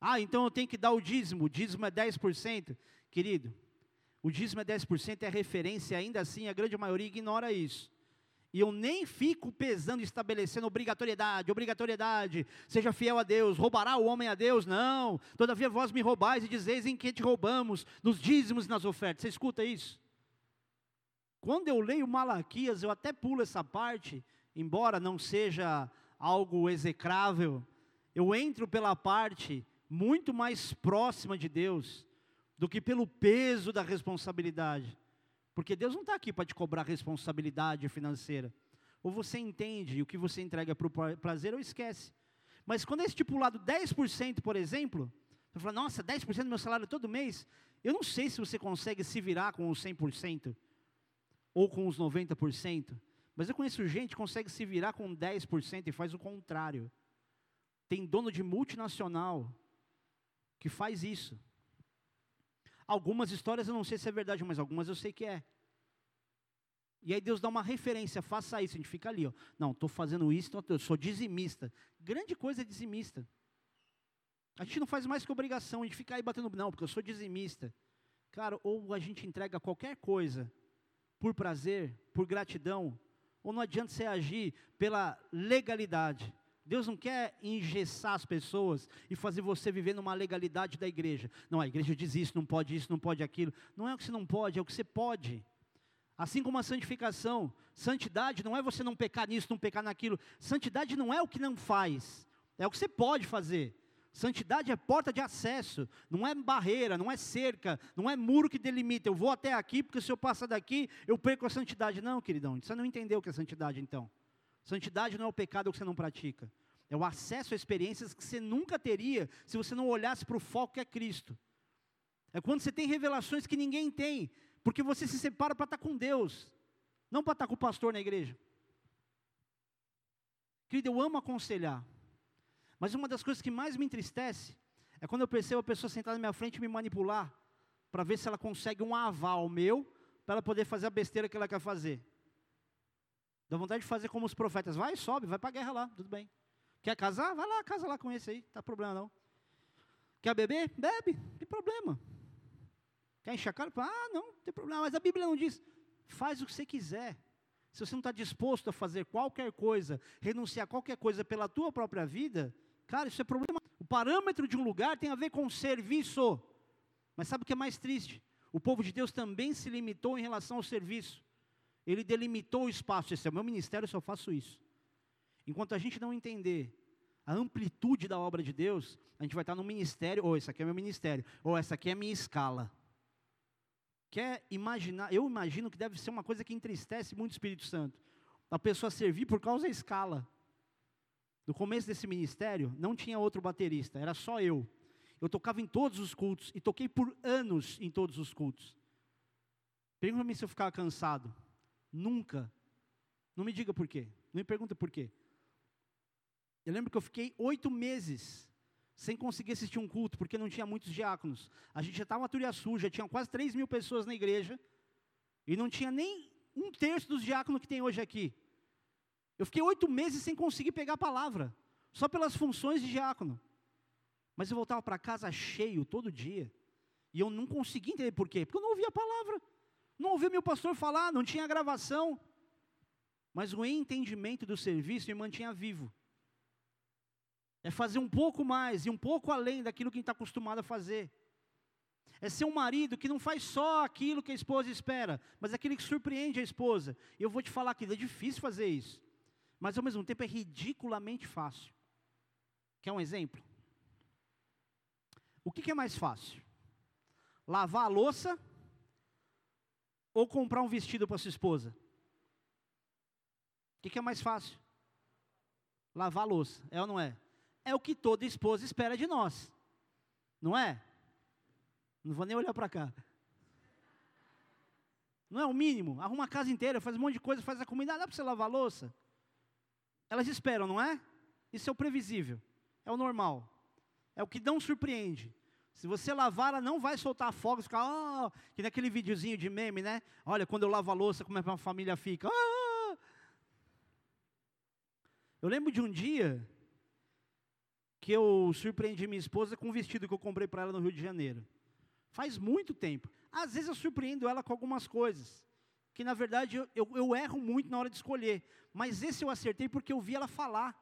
Ah, então eu tenho que dar o dízimo, o dízimo é dez por cento. Querido, o dízimo é dez por cento, é referência, ainda assim a grande maioria ignora isso. E eu nem fico pesando, estabelecendo obrigatoriedade, obrigatoriedade, seja fiel a Deus, roubará o homem a Deus? Não, todavia vós me roubais e dizeis em que te roubamos, nos dízimos e nas ofertas. Você escuta isso? Quando eu leio Malaquias, eu até pulo essa parte, embora não seja algo execrável, eu entro pela parte muito mais próxima de Deus, do que pelo peso da responsabilidade, porque Deus não está aqui para te cobrar responsabilidade financeira, ou você entende, e o que você entrega para o prazer, ou esquece. Mas quando é estipulado dez por cento, por exemplo, você fala, nossa, dez por cento do meu salário todo mês, eu não sei se você consegue se virar com os cem por cento, ou com os noventa por cento, mas eu conheço gente que consegue se virar com dez por cento e faz o contrário. Tem dono de multinacional que faz isso. Algumas histórias eu não sei se é verdade, mas algumas eu sei que é. E aí Deus dá uma referência, faça isso, a gente fica ali, ó. Não, estou fazendo isso, eu sou dizimista. Grande coisa é dizimista. A gente não faz mais que obrigação, a gente fica aí batendo, não, porque eu sou dizimista. Cara, ou a gente entrega qualquer coisa, por prazer, por gratidão, ou não adianta você agir pela legalidade. Deus não quer engessar as pessoas e fazer você viver numa legalidade da igreja. Não, a igreja diz isso, não pode isso, não pode aquilo. Não é o que você não pode, é o que você pode. Assim como a santificação, santidade não é você não pecar nisso, não pecar naquilo. Santidade não é o que não faz, é o que você pode fazer. Santidade é porta de acesso, não é barreira, não é cerca, não é muro que delimita, eu vou até aqui, porque se eu passar daqui, eu perco a santidade. Não, queridão, você não entendeu o que é santidade, então. Santidade não é o pecado que você não pratica, é o acesso a experiências que você nunca teria, se você não olhasse para o foco que é Cristo. É quando você tem revelações que ninguém tem, porque você se separa para estar com Deus, não para estar com o pastor na igreja. Querido, eu amo aconselhar. Mas uma das coisas que mais me entristece é quando eu percebo a pessoa sentada na minha frente me manipular para ver se ela consegue um aval meu para ela poder fazer a besteira que ela quer fazer. Dá vontade de fazer como os profetas. Vai, sobe, vai para a guerra lá, tudo bem. Quer casar? Vai lá, casa lá com esse aí, não tá problema não. Quer beber? Bebe, não tem problema. Quer encharcar? Ah, não, não tem problema, mas a Bíblia não diz. Faz o que você quiser. Se você não está disposto a fazer qualquer coisa, renunciar a qualquer coisa pela tua própria vida, cara, isso é problema. O parâmetro de um lugar tem a ver com serviço. Mas sabe o que é mais triste? O povo de Deus também se limitou em relação ao serviço. Ele delimitou o espaço. Esse é o meu ministério, eu só faço isso. Enquanto a gente não entender a amplitude da obra de Deus, a gente vai estar no ministério, ou isso aqui é meu ministério, ou essa aqui é a minha escala. Quer imaginar, eu imagino que deve ser uma coisa que entristece muito o Espírito Santo. A pessoa servir por causa da escala. No começo desse ministério, não tinha outro baterista, era só eu. Eu tocava em todos os cultos, e toquei por anos em todos os cultos. Pergunta-me se eu ficava cansado. Nunca. Não me diga por quê. Não me pergunta por quê. Eu lembro que eu fiquei oito meses sem conseguir assistir um culto, porque não tinha muitos diáconos. A gente já estava em Aturiaçu, já tinha quase três mil pessoas na igreja, e não tinha nem um terço dos diáconos que tem hoje aqui. Eu fiquei oito meses sem conseguir pegar a palavra, só pelas funções de diácono. Mas eu voltava para casa cheio todo dia, e eu não conseguia entender por quê, porque eu não ouvia a palavra, não ouvia meu pastor falar, não tinha gravação. Mas o entendimento do serviço me mantinha vivo. É fazer um pouco mais e um pouco além daquilo que a gente está acostumado a fazer. É ser um marido que não faz só aquilo que a esposa espera, mas aquele que surpreende a esposa. Eu vou te falar que é difícil fazer isso, mas ao mesmo tempo é ridiculamente fácil. Quer um exemplo? O que, que é mais fácil? Lavar a louça ou comprar um vestido para sua esposa? O que, que é mais fácil? Lavar a louça, é ou não é? É o que toda esposa espera de nós, não é? Não vou nem olhar para cá. Não é o mínimo? Arruma a casa inteira, faz um monte de coisa, faz a comida, dá para você lavar a louça? Elas esperam, não é? Isso é o previsível, é o normal, é o que não surpreende. Se você lavar, ela não vai soltar fogos, ficar, oh, que naquele videozinho de meme, né? Olha, quando eu lavo a louça, como é que a família fica? Oh! Eu lembro de um dia que eu surpreendi minha esposa com um vestido que eu comprei para ela no Rio de Janeiro. Faz muito tempo. Às vezes eu surpreendo ela com algumas coisas, que na verdade eu, eu, eu erro muito na hora de escolher. Mas esse eu acertei porque eu vi ela falar.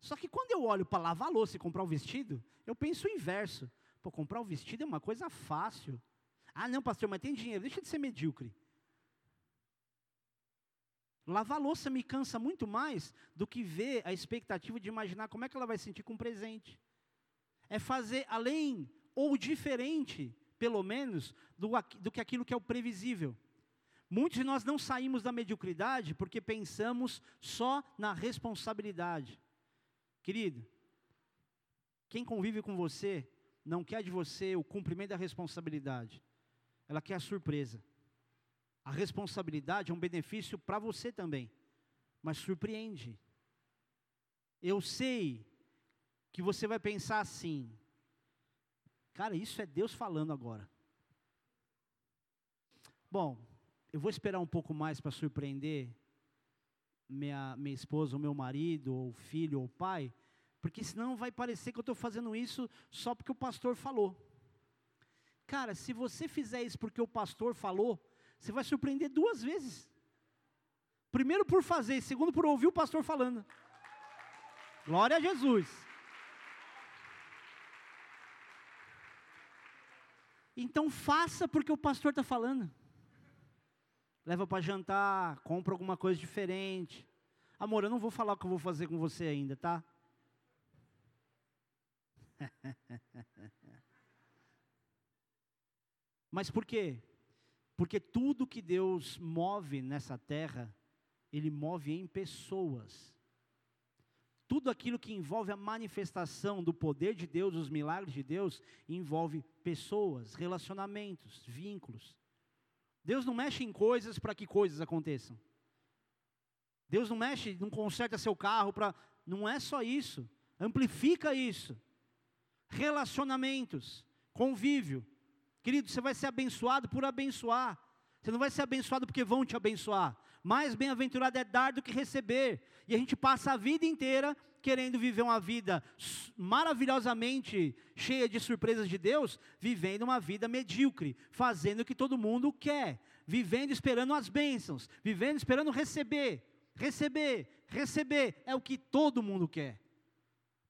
Só que quando eu olho para lavar a louça e comprar o vestido, eu penso o inverso. Pô, comprar o vestido é uma coisa fácil. Ah não, pastor, mas tem dinheiro, deixa de ser medíocre. Lavar a louça me cansa muito mais do que ver a expectativa de imaginar como é que ela vai se sentir com o presente. É fazer além ou diferente, pelo menos, do, do que aquilo que é o previsível. Muitos de nós não saímos da mediocridade porque pensamos só na responsabilidade. Querido, quem convive com você não quer de você o cumprimento da responsabilidade. Ela quer a surpresa. A responsabilidade é um benefício para você também, mas surpreende. Eu sei que você vai pensar assim, cara, isso é Deus falando agora. Bom, eu vou esperar um pouco mais para surpreender minha, minha esposa, ou meu marido, ou filho, ou pai, porque senão vai parecer que eu estou fazendo isso só porque o pastor falou. Cara, se você fizer isso porque o pastor falou, você vai surpreender duas vezes. Primeiro por fazer, e segundo por ouvir o pastor falando. Glória a Jesus. Então faça porque o pastor está falando. Leva para jantar, compra alguma coisa diferente. Amor, eu não vou falar o que eu vou fazer com você ainda, tá? Mas por quê? Porque tudo que Deus move nessa terra, Ele move em pessoas. Tudo aquilo que envolve a manifestação do poder de Deus, os milagres de Deus, envolve pessoas, relacionamentos, vínculos. Deus não mexe em coisas para que coisas aconteçam. Deus não mexe, não conserta seu carro para... Não é só isso. Amplifica isso. Relacionamentos, convívio. Querido, você vai ser abençoado por abençoar. Você não vai ser abençoado porque vão te abençoar. Mais bem-aventurado é dar do que receber. E a gente passa a vida inteira querendo viver uma vida maravilhosamente cheia de surpresas de Deus, vivendo uma vida medíocre, fazendo o que todo mundo quer, vivendo esperando as bênçãos, vivendo esperando receber, receber, receber. É o que todo mundo quer.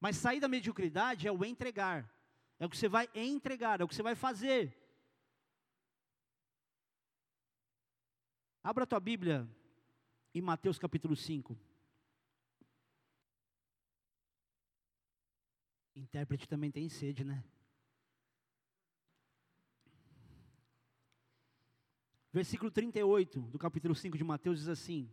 Mas sair da mediocridade é o entregar. É o que você vai entregar, é o que você vai fazer. Abra a tua Bíblia em Mateus capítulo cinco. Intérprete também tem sede, né? Versículo trinta e oito do capítulo cinco de Mateus diz assim: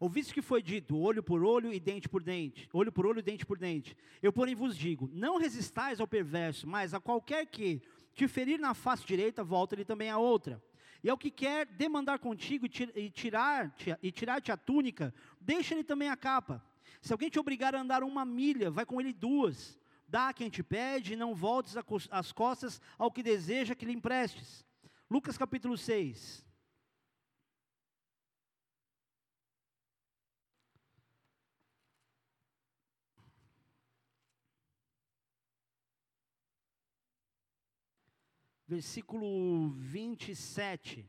Ouviste que foi dito, olho por olho e dente por dente, olho por olho e dente por dente. Eu, porém, vos digo, não resistais ao perverso, mas a qualquer que te ferir na face direita, volta-lhe também a outra. E ao que quer demandar contigo e tirar-te e tirar-te a túnica, deixa-lhe também a capa. Se alguém te obrigar a andar uma milha, vai com ele duas. Dá a quem te pede e não voltes as costas ao que deseja que lhe emprestes. Lucas capítulo seis. Versículo vinte e sete.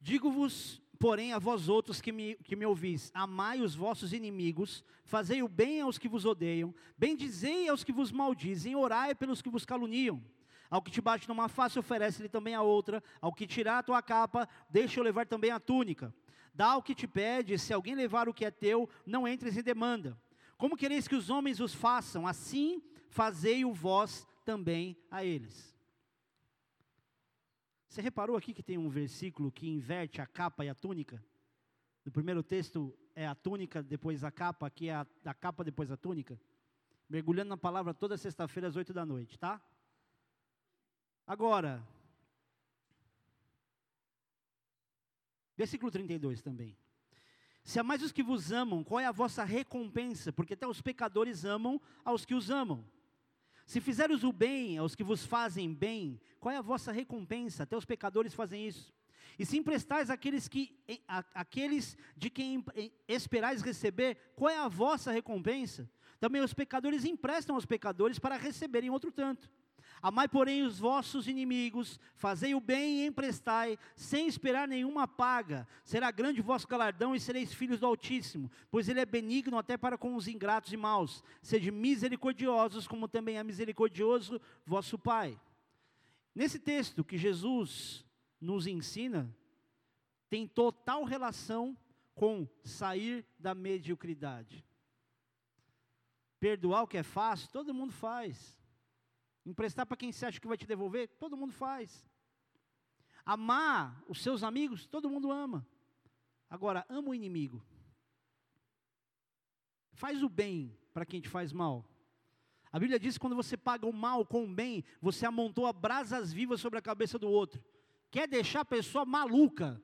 Digo-vos, porém, a vós outros que me, que me ouvis, amai os vossos inimigos, fazei o bem aos que vos odeiam, bendizei aos que vos maldizem, orai pelos que vos caluniam. Ao que te bate numa face, oferece-lhe também a outra. Ao que tirar a tua capa, deixa-o levar também a túnica. Dá ao que te pede, se alguém levar o que é teu, não entres em demanda. Como quereis que os homens os façam, assim fazei-o vós também a eles. Você reparou aqui que tem um versículo que inverte a capa e a túnica? No primeiro texto é a túnica, depois a capa, aqui é a, a capa, depois a túnica. Mergulhando na palavra toda sexta-feira às oito da noite, tá? Agora, versículo trinta e dois também. Se amais os que vos amam, qual é a vossa recompensa? Porque até os pecadores amam aos que os amam. Se fizeres o bem aos que vos fazem bem, qual é a vossa recompensa? Até os pecadores fazem isso. E se emprestais àqueles, que, à, àqueles de quem esperais receber, qual é a vossa recompensa? Também os pecadores emprestam aos pecadores para receberem outro tanto. Amai, porém, os vossos inimigos, fazei o bem e emprestai, sem esperar nenhuma paga. Será grande o vosso galardão e sereis filhos do Altíssimo, pois Ele é benigno até para com os ingratos e maus. Sede misericordiosos, como também é misericordioso vosso Pai. Nesse texto que Jesus nos ensina, tem total relação com sair da mediocridade. Perdoar o que é fácil, todo mundo faz. Emprestar para quem você acha que vai te devolver, todo mundo faz. Amar os seus amigos, todo mundo ama. Agora, ama o inimigo. Faz o bem para quem te faz mal. A Bíblia diz que quando você paga o mal com o bem, você amontoa brasas vivas sobre a cabeça do outro. Quer deixar a pessoa maluca?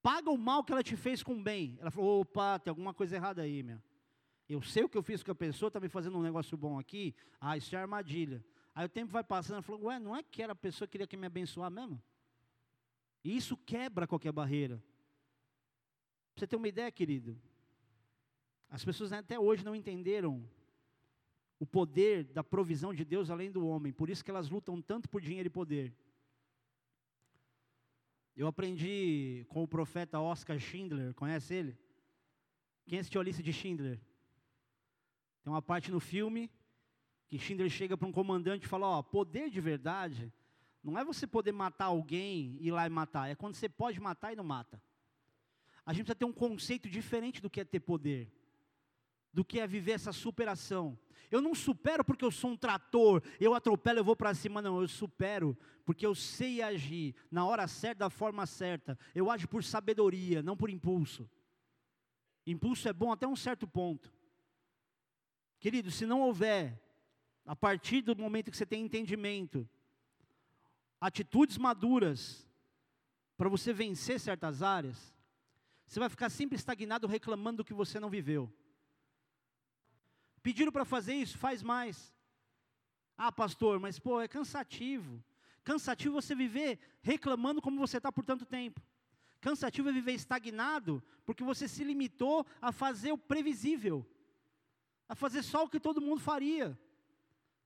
Paga o mal que ela te fez com o bem. Ela falou, opa, tem alguma coisa errada aí, meu. Eu sei o que eu fiz com a pessoa, está me fazendo um negócio bom aqui. Ah, isso é armadilha. Aí o tempo vai passando, ela falou, ué, não é que era a pessoa que queria que me abençoar mesmo? E isso quebra qualquer barreira. Pra você ter uma ideia, querido, as pessoas até hoje não entenderam o poder da provisão de Deus além do homem. Por isso que elas lutam tanto por dinheiro e poder. Eu aprendi com o profeta Oscar Schindler, conhece ele? Quem assistiu a lista de Schindler? Tem uma parte no filme que Schindler chega para um comandante e fala, ó, poder de verdade não é você poder matar alguém e ir lá e matar, é quando você pode matar e não mata. A gente precisa ter um conceito diferente do que é ter poder, do que é viver essa superação. Eu não supero porque eu sou um trator, eu atropelo, eu vou para cima, não, eu supero porque eu sei agir na hora certa, da forma certa. Eu ajo por sabedoria, não por impulso. Impulso é bom até um certo ponto. Querido, se não houver, a partir do momento que você tem entendimento, atitudes maduras para você vencer certas áreas, você vai ficar sempre estagnado reclamando do que você não viveu. Pediram para fazer isso, faz mais. Ah, pastor, mas pô, é cansativo. Cansativo você viver reclamando como você está por tanto tempo. Cansativo é viver estagnado porque você se limitou a fazer o previsível. A fazer só o que todo mundo faria.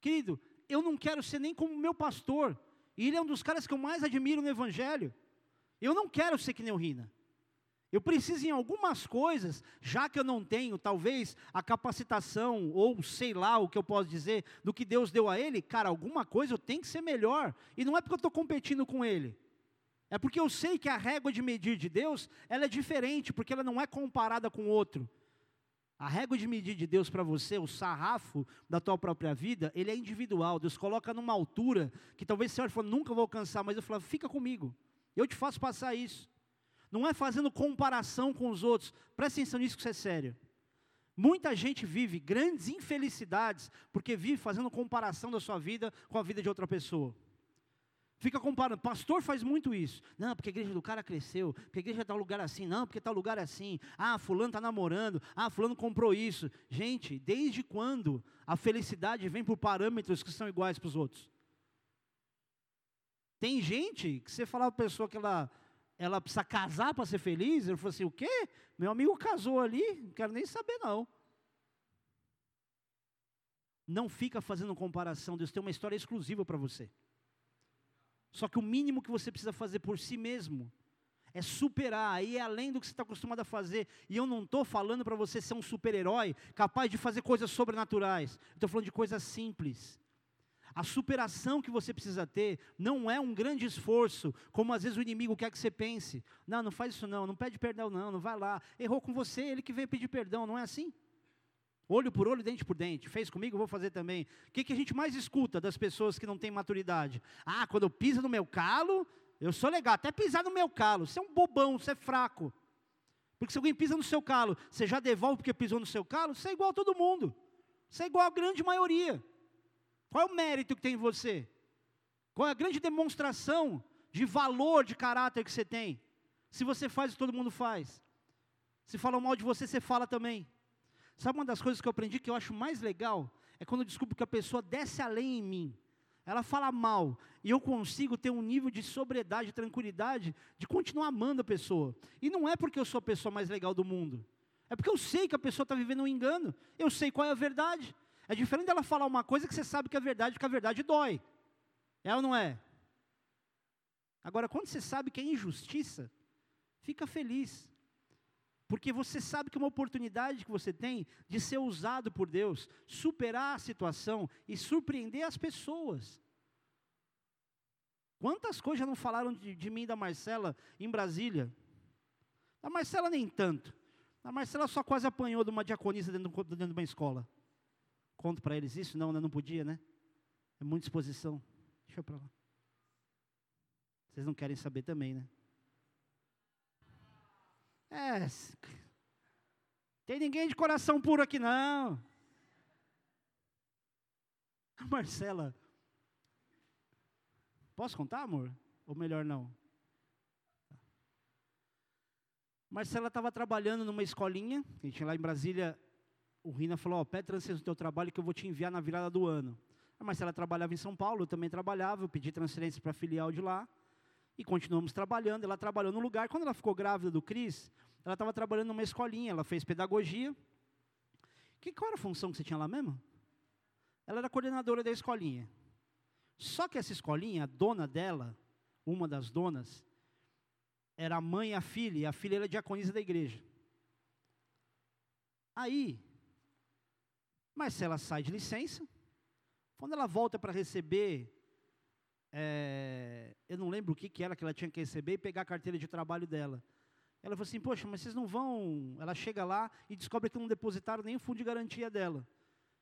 Querido, eu não quero ser nem como o meu pastor. E ele é um dos caras que eu mais admiro no Evangelho. Eu não quero ser que nem o Rina. Eu preciso em algumas coisas, já que eu não tenho, talvez, a capacitação, ou sei lá o que eu posso dizer, do que Deus deu a ele. Cara, alguma coisa eu tenho que ser melhor. E não é porque eu estou competindo com ele. É porque eu sei que a régua de medir de Deus, ela é diferente, porque ela não é comparada com o outro. A régua de medir de Deus para você, o sarrafo da tua própria vida, ele é individual. Deus coloca numa altura que talvez você olhe e fale, nunca vou alcançar, mas eu falo, fica comigo, eu te faço passar isso. Não é fazendo comparação com os outros. Presta atenção nisso que isso é sério. Muita gente vive grandes infelicidades porque vive fazendo comparação da sua vida com a vida de outra pessoa. Fica comparando, pastor faz muito isso. Não, porque a igreja do cara cresceu, porque a igreja está um lugar assim, não, porque está um lugar assim. Ah, fulano está namorando, ah, fulano comprou isso. Gente, desde quando a felicidade vem por parâmetros que são iguais para os outros? Tem gente que você falar para a pessoa que ela, ela precisa casar para ser feliz, ela fala assim, o quê? Meu amigo casou ali, não quero nem saber não. Não fica fazendo comparação, Deus tem uma história exclusiva para você. Só que o mínimo que você precisa fazer por si mesmo é superar, aí é além do que você está acostumado a fazer. E eu não estou falando para você ser um super-herói capaz de fazer coisas sobrenaturais. Estou falando de coisas simples. A superação que você precisa ter não é um grande esforço, como às vezes o inimigo quer que você pense. Não, não faz isso não, não pede perdão não, não vai lá. Errou com você, ele que veio pedir perdão, não é assim? Olho por olho, dente por dente. Fez comigo, vou fazer também. O que, que a gente mais escuta das pessoas que não têm maturidade? Ah, quando eu piso no meu calo, eu sou legal. Até pisar no meu calo, você é um bobão, você é fraco. Porque se alguém pisa no seu calo, você já devolve porque pisou no seu calo? Você é igual a todo mundo. Você é igual a grande maioria. Qual é o mérito que tem em você? Qual é a grande demonstração de valor, de caráter que você tem? Se você faz o que todo mundo faz. Se falam mal de você, você fala também. Sabe uma das coisas que eu aprendi que eu acho mais legal? É quando eu descubro que a pessoa desce além em mim. Ela fala mal. E eu consigo ter um nível de sobriedade, de tranquilidade, de continuar amando a pessoa. E não é porque eu sou a pessoa mais legal do mundo. É porque eu sei que a pessoa está vivendo um engano. Eu sei qual é a verdade. É diferente dela falar uma coisa que você sabe que é verdade, porque a verdade dói. É ou não é? Agora, quando você sabe que é injustiça, fica feliz. Porque você sabe que é uma oportunidade que você tem de ser usado por Deus, superar a situação e surpreender as pessoas. Quantas coisas já não falaram de, de mim e da Marcela em Brasília? Da Marcela nem tanto. A Marcela só quase apanhou de uma diaconisa dentro, dentro de uma escola. Conto para eles isso? Não, não podia, né? É muita exposição. Deixa eu para lá. Vocês não querem saber também, né? É, tem ninguém de coração puro aqui não. A Marcela, posso contar, amor? Ou melhor não? Marcela estava trabalhando numa escolinha, que a gente ia lá em Brasília, o Rina falou, ó, pede transferência no teu trabalho que eu vou te enviar na virada do ano. A Marcela trabalhava em São Paulo, eu também trabalhava, eu pedi transferência para a filial de lá. E continuamos trabalhando, ela trabalhou no lugar, quando ela ficou grávida do Cris, ela estava trabalhando numa escolinha, ela fez pedagogia. Que, qual era a função que você tinha lá mesmo? Ela era coordenadora da escolinha. Só que essa escolinha, a dona dela, uma das donas, era a mãe e a filha, e a filha era a diaconisa da igreja. Aí, Marcela sai de licença, quando ela volta para receber... É, eu não lembro o que, que era que ela tinha que receber e pegar a carteira de trabalho dela. Ela falou assim, poxa, mas vocês não vão... Ela chega lá e descobre que não depositaram nem o fundo de garantia dela.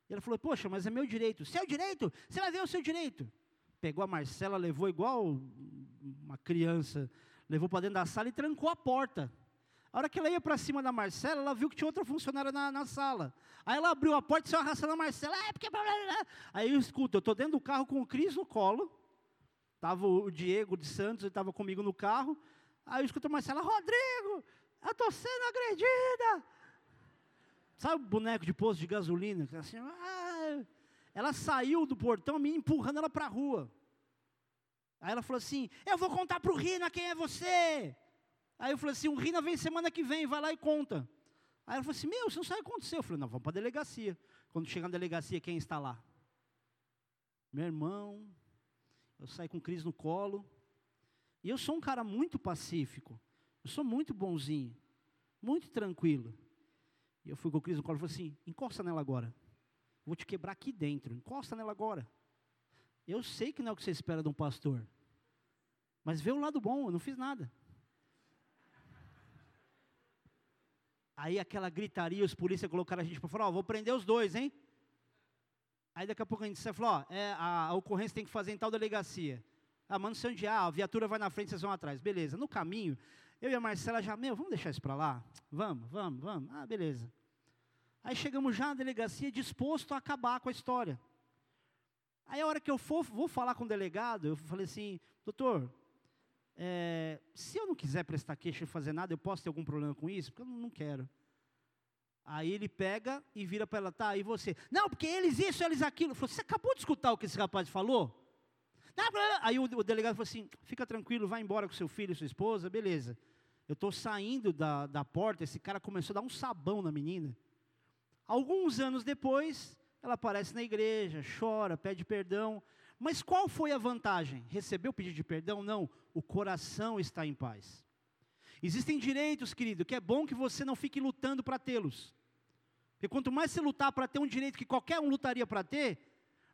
E ela falou, poxa, mas é meu direito. Seu direito? Você vai ver o seu direito. Pegou a Marcela, levou igual uma criança, levou para dentro da sala e trancou a porta. A hora que ela ia para cima da Marcela, ela viu que tinha outra funcionária na, na sala. Aí ela abriu a porta e saiu arrastando a Marcela. Ah, porque... Aí eu escuto, eu estou dentro do carro com o Cris no colo, estava o Diego de Santos, ele estava comigo no carro, aí eu escuto a Marcela, Rodrigo, eu estou sendo agredida. Sabe o boneco de posto de gasolina? Assim, ah. Ela saiu do portão, me empurrando ela para a rua. Aí ela falou assim, eu vou contar para o Rina quem é você. Aí eu falei assim, o Rina vem semana que vem, vai lá e conta. Aí ela falou assim, meu, você não sabe o que aconteceu. Eu falei, não, vamos para a delegacia. Quando chegar na delegacia, quem está lá? Meu irmão... Eu saí com o Cris no colo. E eu sou um cara muito pacífico. Eu sou muito bonzinho. Muito tranquilo. E eu fui com o Cris no colo e falei assim, encosta nela agora. Vou te quebrar aqui dentro. Encosta nela agora. Eu sei que não é o que você espera de um pastor. Mas vê o lado bom, eu não fiz nada. Aí aquela gritaria, os polícias colocaram a gente para fora, ó, vou prender os dois, hein? Aí daqui a pouco a gente falou, ó, é, a, a ocorrência tem que fazer em tal delegacia. Ah, mano, não sei onde é, a viatura vai na frente, vocês vão atrás. Beleza, no caminho, eu e a Marcela já, meu, vamos deixar isso para lá? Vamos, vamos, vamos. Ah, beleza. Aí chegamos já na delegacia, disposto a acabar com a história. Aí a hora que eu for, vou falar com o delegado, eu falei assim, doutor, é, se eu não quiser prestar queixa e fazer nada, eu posso ter algum problema com isso? Porque eu não quero. Aí ele pega e vira para ela, tá, e você? Não, porque eles isso, eles aquilo. Falou, você acabou de escutar o que esse rapaz falou? Não, aí o, o delegado falou assim, fica tranquilo, vai embora com seu filho e sua esposa, beleza. Eu estou saindo da, da porta, esse cara começou a dar um sabão na menina. Alguns anos depois, ela aparece na igreja, chora, pede perdão. Mas qual foi a vantagem? Recebeu o pedido de perdão? Não, o coração está em paz. Existem direitos, querido, que é bom que você não fique lutando para tê-los. Porque quanto mais você lutar para ter um direito que qualquer um lutaria para ter,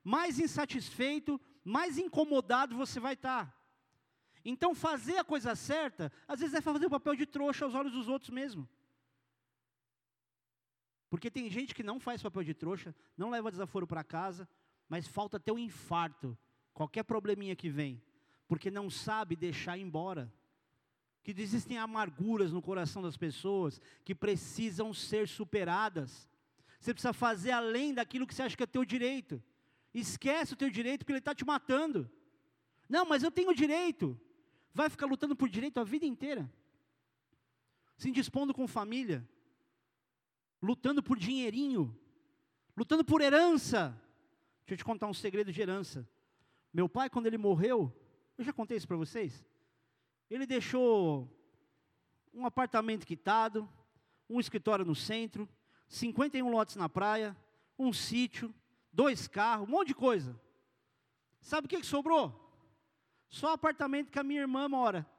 mais insatisfeito, mais incomodado você vai estar. Então fazer a coisa certa, às vezes é fazer o papel de trouxa aos olhos dos outros mesmo. Porque tem gente que não faz papel de trouxa, não leva desaforo para casa, mas falta ter um infarto, qualquer probleminha que vem, porque não sabe deixar embora. Que existem amarguras no coração das pessoas, que precisam ser superadas. Você precisa fazer além daquilo que você acha que é teu direito. Esquece o teu direito, porque ele está te matando. Não, mas eu tenho direito. Vai ficar lutando por direito a vida inteira. Se indispondo com família. Lutando por dinheirinho. Lutando por herança. Deixa eu te contar um segredo de herança. Meu pai, quando ele morreu, eu já contei isso para vocês, ele deixou um apartamento quitado, um escritório no centro, cinquenta e um lotes na praia, um sítio, dois carros, um monte de coisa. Sabe o que, que sobrou? Só o apartamento que a minha irmã mora,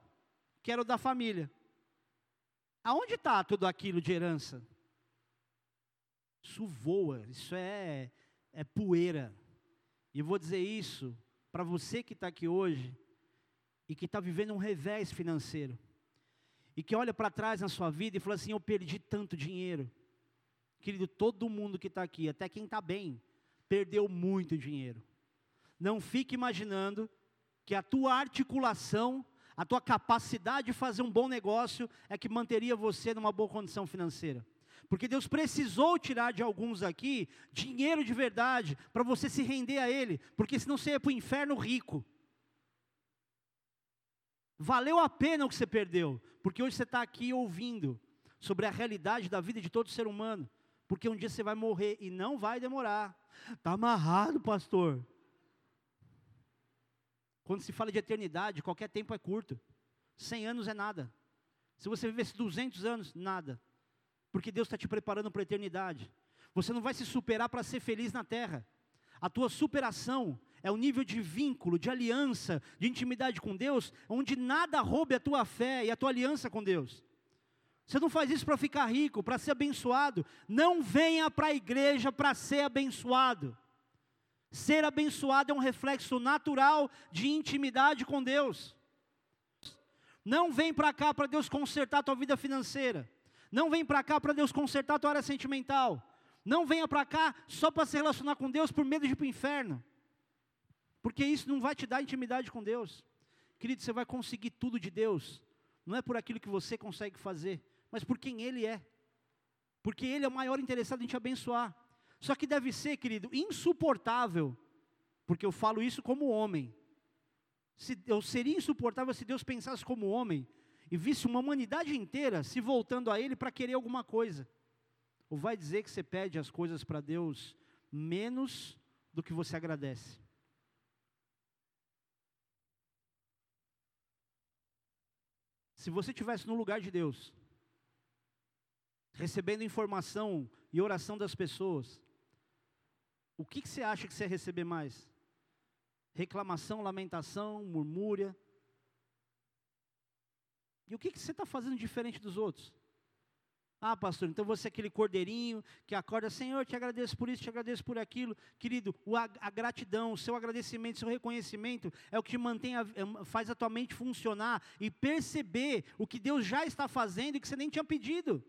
que era o da família. Aonde está tudo aquilo de herança? Isso voa, isso é, é poeira. E eu vou dizer isso para você que está aqui hoje e que está vivendo um revés financeiro. E que olha para trás na sua vida e fala assim, eu perdi tanto dinheiro. Querido, todo mundo que está aqui, até quem está bem, perdeu muito dinheiro. Não fique imaginando que a tua articulação, a tua capacidade de fazer um bom negócio é que manteria você numa boa condição financeira. Porque Deus precisou tirar de alguns aqui dinheiro de verdade para você se render a Ele, porque senão você ia para o inferno rico. Valeu a pena o que você perdeu, porque hoje você está aqui ouvindo sobre a realidade da vida de todo ser humano, porque um dia você vai morrer e não vai demorar. Está amarrado, pastor. Quando se fala de eternidade, qualquer tempo é curto. cem anos é nada. Se você vivesse duzentos anos, nada. Porque Deus está te preparando para a eternidade. Você não vai se superar para ser feliz na terra. A tua superação é o nível de vínculo, de aliança, de intimidade com Deus, onde nada roube a tua fé e a tua aliança com Deus. Você não faz isso para ficar rico, para ser abençoado. Não venha para a igreja para ser abençoado. Ser abençoado é um reflexo natural de intimidade com Deus. Não vem para cá para Deus consertar a tua vida financeira. Não vem para cá para Deus consertar a tua área sentimental. Não venha para cá só para se relacionar com Deus por medo de ir para o inferno. Porque isso não vai te dar intimidade com Deus. Querido, você vai conseguir tudo de Deus. Não é por aquilo que você consegue fazer, mas por quem Ele é. Porque Ele é o maior interessado em te abençoar. Só que deve ser, querido, insuportável. Porque eu falo isso como homem. Se, eu seria insuportável se Deus pensasse como homem. E visse uma humanidade inteira se voltando a Ele para querer alguma coisa. Ou vai dizer que você pede as coisas para Deus menos do que você agradece. Se você estivesse no lugar de Deus, recebendo informação e oração das pessoas, o que, que você acha que você ia receber mais? Reclamação, lamentação, murmúria. E o que, que você está fazendo diferente dos outros? Ah, pastor, então você é aquele cordeirinho que acorda, Senhor, te agradeço por isso, te agradeço por aquilo. Querido, a gratidão, o seu agradecimento, o seu reconhecimento é o que te mantém, faz a tua mente funcionar e perceber o que Deus já está fazendo e que você nem tinha pedido.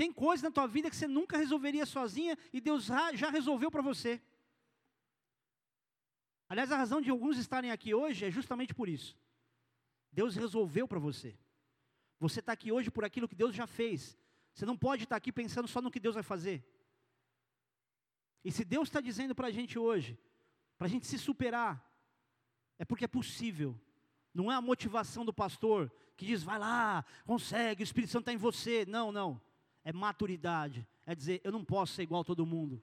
Tem coisas na tua vida que você nunca resolveria sozinha e Deus já resolveu para você. Aliás, a razão de alguns estarem aqui hoje é justamente por isso. Deus resolveu para você. Você está aqui hoje por aquilo que Deus já fez. Você não pode estar aqui pensando só no que Deus vai fazer. E se Deus está dizendo para a gente hoje, para a gente se superar, é porque é possível. Não é a motivação do pastor que diz, vai lá, consegue, o Espírito Santo está em você. Não, não. É maturidade. É dizer, eu não posso ser igual a todo mundo.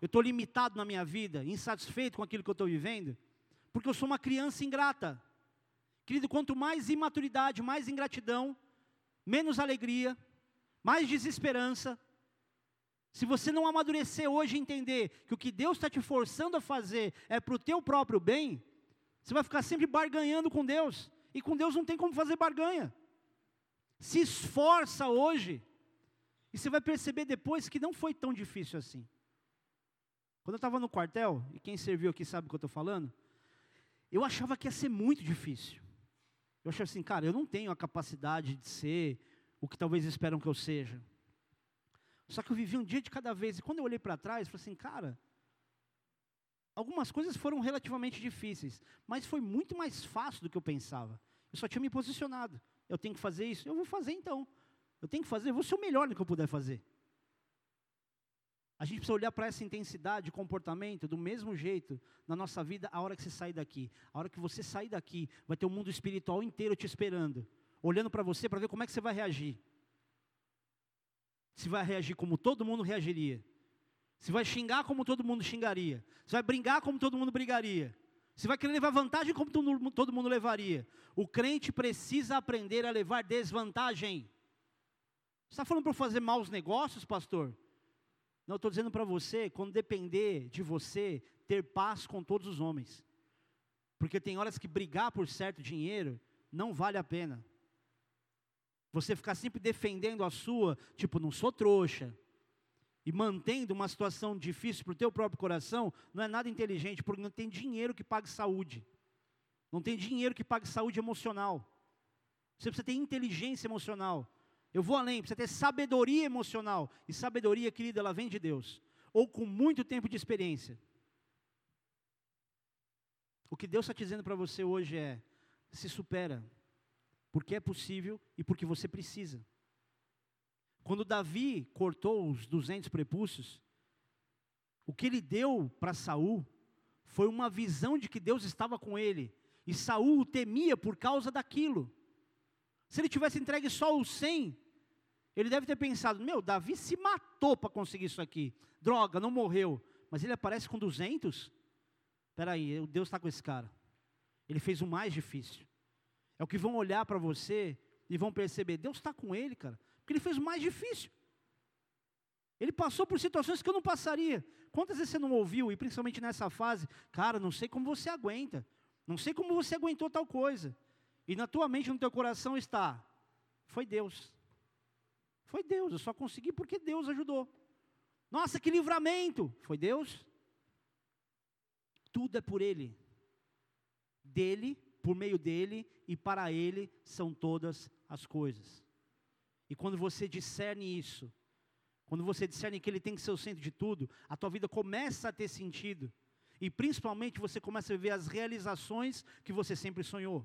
Eu estou limitado na minha vida, insatisfeito com aquilo que eu estou vivendo, porque eu sou uma criança ingrata. Querido, quanto mais imaturidade, mais ingratidão, menos alegria, mais desesperança. Se você não amadurecer hoje e entender que o que Deus está te forçando a fazer é para o teu próprio bem, você vai ficar sempre barganhando com Deus. E com Deus não tem como fazer barganha. Se esforça hoje. E você vai perceber depois que não foi tão difícil assim. Quando eu estava no quartel, e quem serviu aqui sabe o que eu estou falando, eu achava que ia ser muito difícil. Eu achava assim, cara, eu não tenho a capacidade de ser o que talvez esperam que eu seja. Só que eu vivi um dia de cada vez. E quando eu olhei para trás, eu falei assim, cara, algumas coisas foram relativamente difíceis, mas foi muito mais fácil do que eu pensava. Eu só tinha me posicionado. Eu tenho que fazer isso? Eu vou fazer então. Eu tenho que fazer, eu vou ser o melhor no que eu puder fazer. A gente precisa olhar para essa intensidade de comportamento do mesmo jeito na nossa vida a hora que você sair daqui. A hora que você sair daqui, vai ter o mundo espiritual inteiro te esperando, olhando para você para ver como é que você vai reagir. Se vai reagir como todo mundo reagiria. Se vai xingar como todo mundo xingaria. Se vai brigar como todo mundo brigaria. Se vai querer levar vantagem como todo mundo levaria. O crente precisa aprender a levar desvantagem. Você está falando para eu fazer maus negócios, pastor? Não, eu estou dizendo para você, quando depender de você, ter paz com todos os homens. Porque tem horas que brigar por certo dinheiro não vale a pena. Você ficar sempre defendendo a sua, tipo, não sou trouxa. E mantendo uma situação difícil para o teu próprio coração, não é nada inteligente, porque não tem dinheiro que pague saúde. Não tem dinheiro que pague saúde emocional. Você precisa ter inteligência emocional. Eu vou além, precisa ter sabedoria emocional. E sabedoria, querida, ela vem de Deus. Ou com muito tempo de experiência. O que Deus está dizendo para você hoje é, se supera. Porque é possível e porque você precisa. Quando Davi cortou os duzentos prepúcios, o que ele deu para Saul foi uma visão de que Deus estava com ele. E Saul o temia por causa daquilo. Se ele tivesse entregue só os cem, ele deve ter pensado, meu, Davi se matou para conseguir isso aqui. Droga, não morreu. Mas ele aparece com duzentos? Espera aí, Deus está com esse cara. Ele fez o mais difícil. É o que vão olhar para você e vão perceber, Deus está com ele, cara. Porque ele fez o mais difícil. Ele passou por situações que eu não passaria. Quantas vezes você não ouviu, e principalmente nessa fase, cara, não sei como você aguenta. Não sei como você aguentou tal coisa. E na tua mente, no teu coração está, foi Deus. Foi Deus, eu só consegui porque Deus ajudou. Nossa, que livramento! Foi Deus. Tudo é por Ele. Dele, por meio dEle e para Ele são todas as coisas. E quando você discerne isso, quando você discerne que Ele tem que ser o centro de tudo, a tua vida começa a ter sentido. E principalmente você começa a viver as realizações que você sempre sonhou.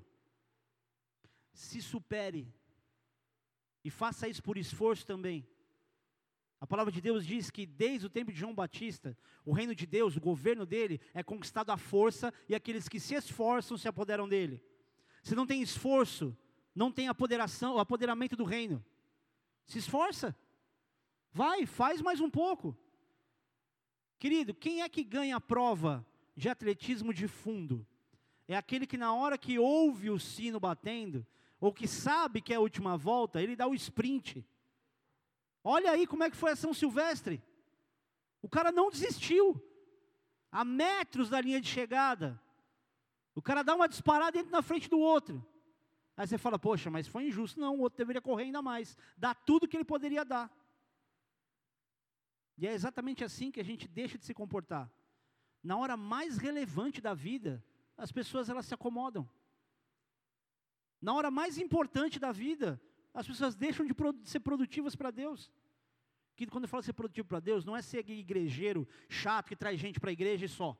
Se supere, e faça isso por esforço também. A palavra de Deus diz que desde o tempo de João Batista, o reino de Deus, o governo dele, é conquistado à força, e aqueles que se esforçam se apoderam dele. Se não tem esforço, não tem apoderação, o apoderamento do reino. Se esforça, vai, faz mais um pouco. Querido, quem é que ganha a prova de atletismo de fundo? É aquele que na hora que ouve o sino batendo, ou que sabe que é a última volta, ele dá o sprint. Olha aí como é que foi a São Silvestre. O cara não desistiu. A metros da linha de chegada. O cara dá uma disparada dentro na frente do outro. Aí você fala, poxa, mas foi injusto. Não, o outro deveria correr ainda mais. Dá tudo que ele poderia dar. E é exatamente assim que a gente deixa de se comportar. Na hora mais relevante da vida, as pessoas elas se acomodam. Na hora mais importante da vida, as pessoas deixam de, produ- de ser produtivas para Deus. Que quando eu falo ser produtivo para Deus, não é ser igrejeiro chato que traz gente para a igreja e só.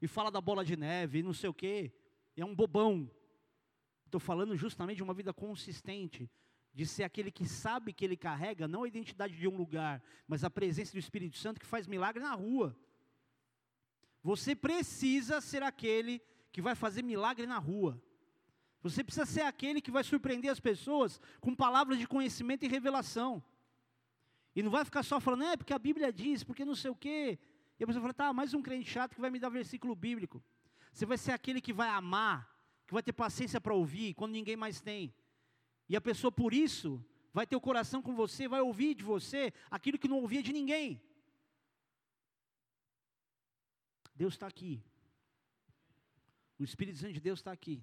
E fala da bola de neve e não sei o quê. É um bobão. Estou falando justamente de uma vida consistente. De ser aquele que sabe que ele carrega, não a identidade de um lugar, mas a presença do Espírito Santo que faz milagre na rua. Você precisa ser aquele que vai fazer milagre na rua. Você precisa ser aquele que vai surpreender as pessoas com palavras de conhecimento e revelação. E não vai ficar só falando, é porque a Bíblia diz, porque não sei o quê. E a pessoa fala, tá, mais um crente chato que vai me dar versículo bíblico. Você vai ser aquele que vai amar, que vai ter paciência para ouvir, quando ninguém mais tem. E a pessoa, por isso, vai ter o coração com você, vai ouvir de você aquilo que não ouvia de ninguém. Deus está aqui. O Espírito Santo de Deus está aqui.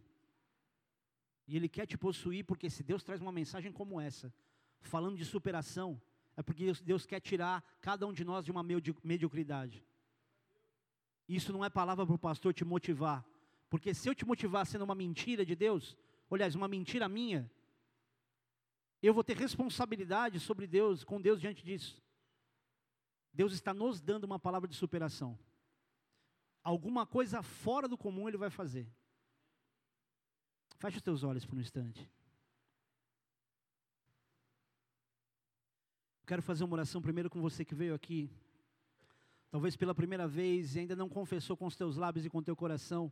E Ele quer te possuir, porque se Deus traz uma mensagem como essa, falando de superação, é porque Deus quer tirar cada um de nós de uma mediocridade. Isso não é palavra para o pastor te motivar. Porque se eu te motivar sendo uma mentira de Deus, ou, aliás, uma mentira minha, eu vou ter responsabilidade sobre Deus, com Deus diante disso. Deus está nos dando uma palavra de superação. Alguma coisa fora do comum Ele vai fazer. Feche os teus olhos por um instante. Quero fazer uma oração primeiro com você que veio aqui, talvez pela primeira vez, e ainda não confessou com os teus lábios e com o teu coração,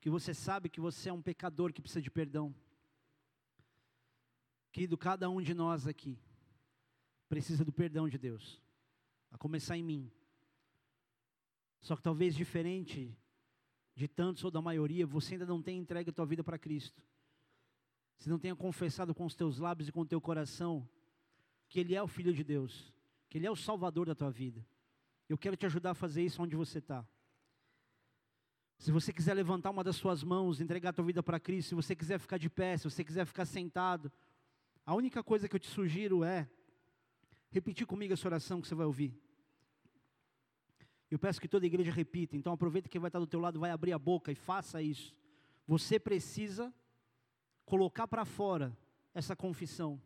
que você sabe que você é um pecador que precisa de perdão. Querido, cada um de nós aqui precisa do perdão de Deus, a começar em mim. Só que talvez diferente de tantos ou da maioria, você ainda não tenha entregue a tua vida para Cristo. Você não tenha confessado com os teus lábios e com o teu coração que Ele é o Filho de Deus, que Ele é o Salvador da tua vida. Eu quero te ajudar a fazer isso onde você está. Se você quiser levantar uma das suas mãos, entregar a tua vida para Cristo, se você quiser ficar de pé, se você quiser ficar sentado, a única coisa que eu te sugiro é repetir comigo essa oração que você vai ouvir. Eu peço que toda a igreja repita, então aproveita que vai estar do teu lado, vai abrir a boca e faça isso. Você precisa colocar para fora essa confissão.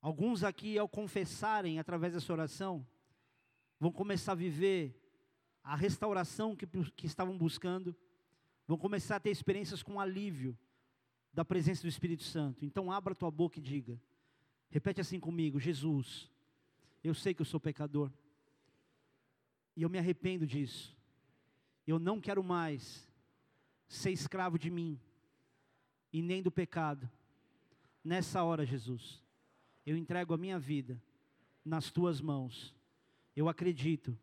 Alguns aqui, ao confessarem através dessa oração, vão começar a viver a restauração que, que estavam buscando, vão começar a ter experiências com alívio da presença do Espírito Santo. Então abra tua boca e diga, repete assim comigo, Jesus, eu sei que eu sou pecador, e eu me arrependo disso, eu não quero mais ser escravo de mim, e nem do pecado. Nessa hora, Jesus, eu entrego a minha vida nas tuas mãos. Eu acredito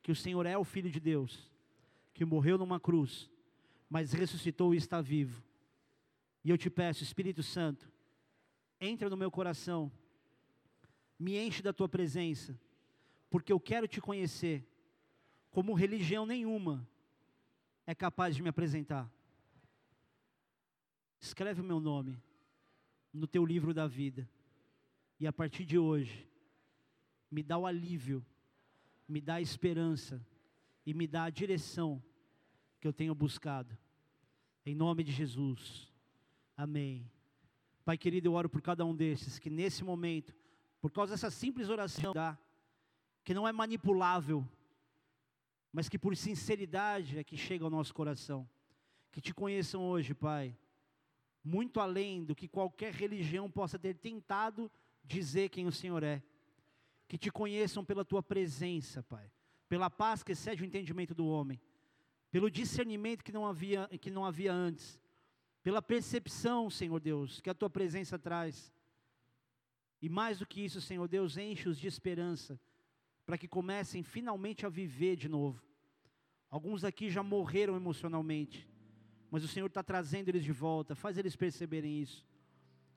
que o Senhor é o Filho de Deus, que morreu numa cruz, mas ressuscitou e está vivo. E eu te peço, Espírito Santo, entra no meu coração, me enche da tua presença, porque eu quero te conhecer, como religião nenhuma é capaz de me apresentar. Escreve o meu nome no teu livro da vida. E a partir de hoje, me dá o alívio, me dá a esperança e me dá a direção que eu tenho buscado. Em nome de Jesus. Amém. Pai querido, eu oro por cada um desses, que nesse momento, por causa dessa simples oração, que não é manipulável, mas que por sinceridade é que chega ao nosso coração. Que te conheçam hoje, Pai, muito além do que qualquer religião possa ter tentado dizer quem o Senhor é, que te conheçam pela tua presença, Pai, pela paz que excede o entendimento do homem, pelo discernimento que não havia, que não havia antes, pela percepção, Senhor Deus, que a tua presença traz, e mais do que isso, Senhor Deus, enche-os de esperança, para que comecem finalmente a viver de novo. Alguns aqui já morreram emocionalmente, mas o Senhor está trazendo eles de volta, faz eles perceberem isso,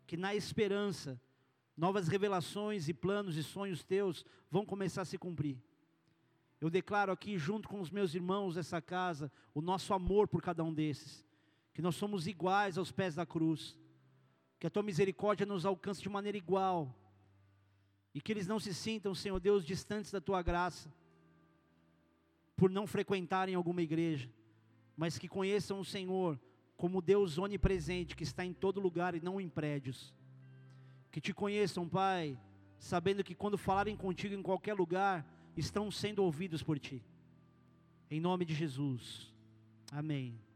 que na esperança, novas revelações e planos e sonhos teus vão começar a se cumprir. Eu declaro aqui, junto com os meus irmãos dessa casa, o nosso amor por cada um desses. Que nós somos iguais aos pés da cruz. Que a tua misericórdia nos alcance de maneira igual. E que eles não se sintam, Senhor Deus, distantes da tua graça. Por não frequentarem alguma igreja. Mas que conheçam o Senhor como Deus onipresente, que está em todo lugar e não em prédios. Que te conheçam, Pai, sabendo que quando falarem contigo em qualquer lugar, estão sendo ouvidos por ti. Em nome de Jesus. Amém.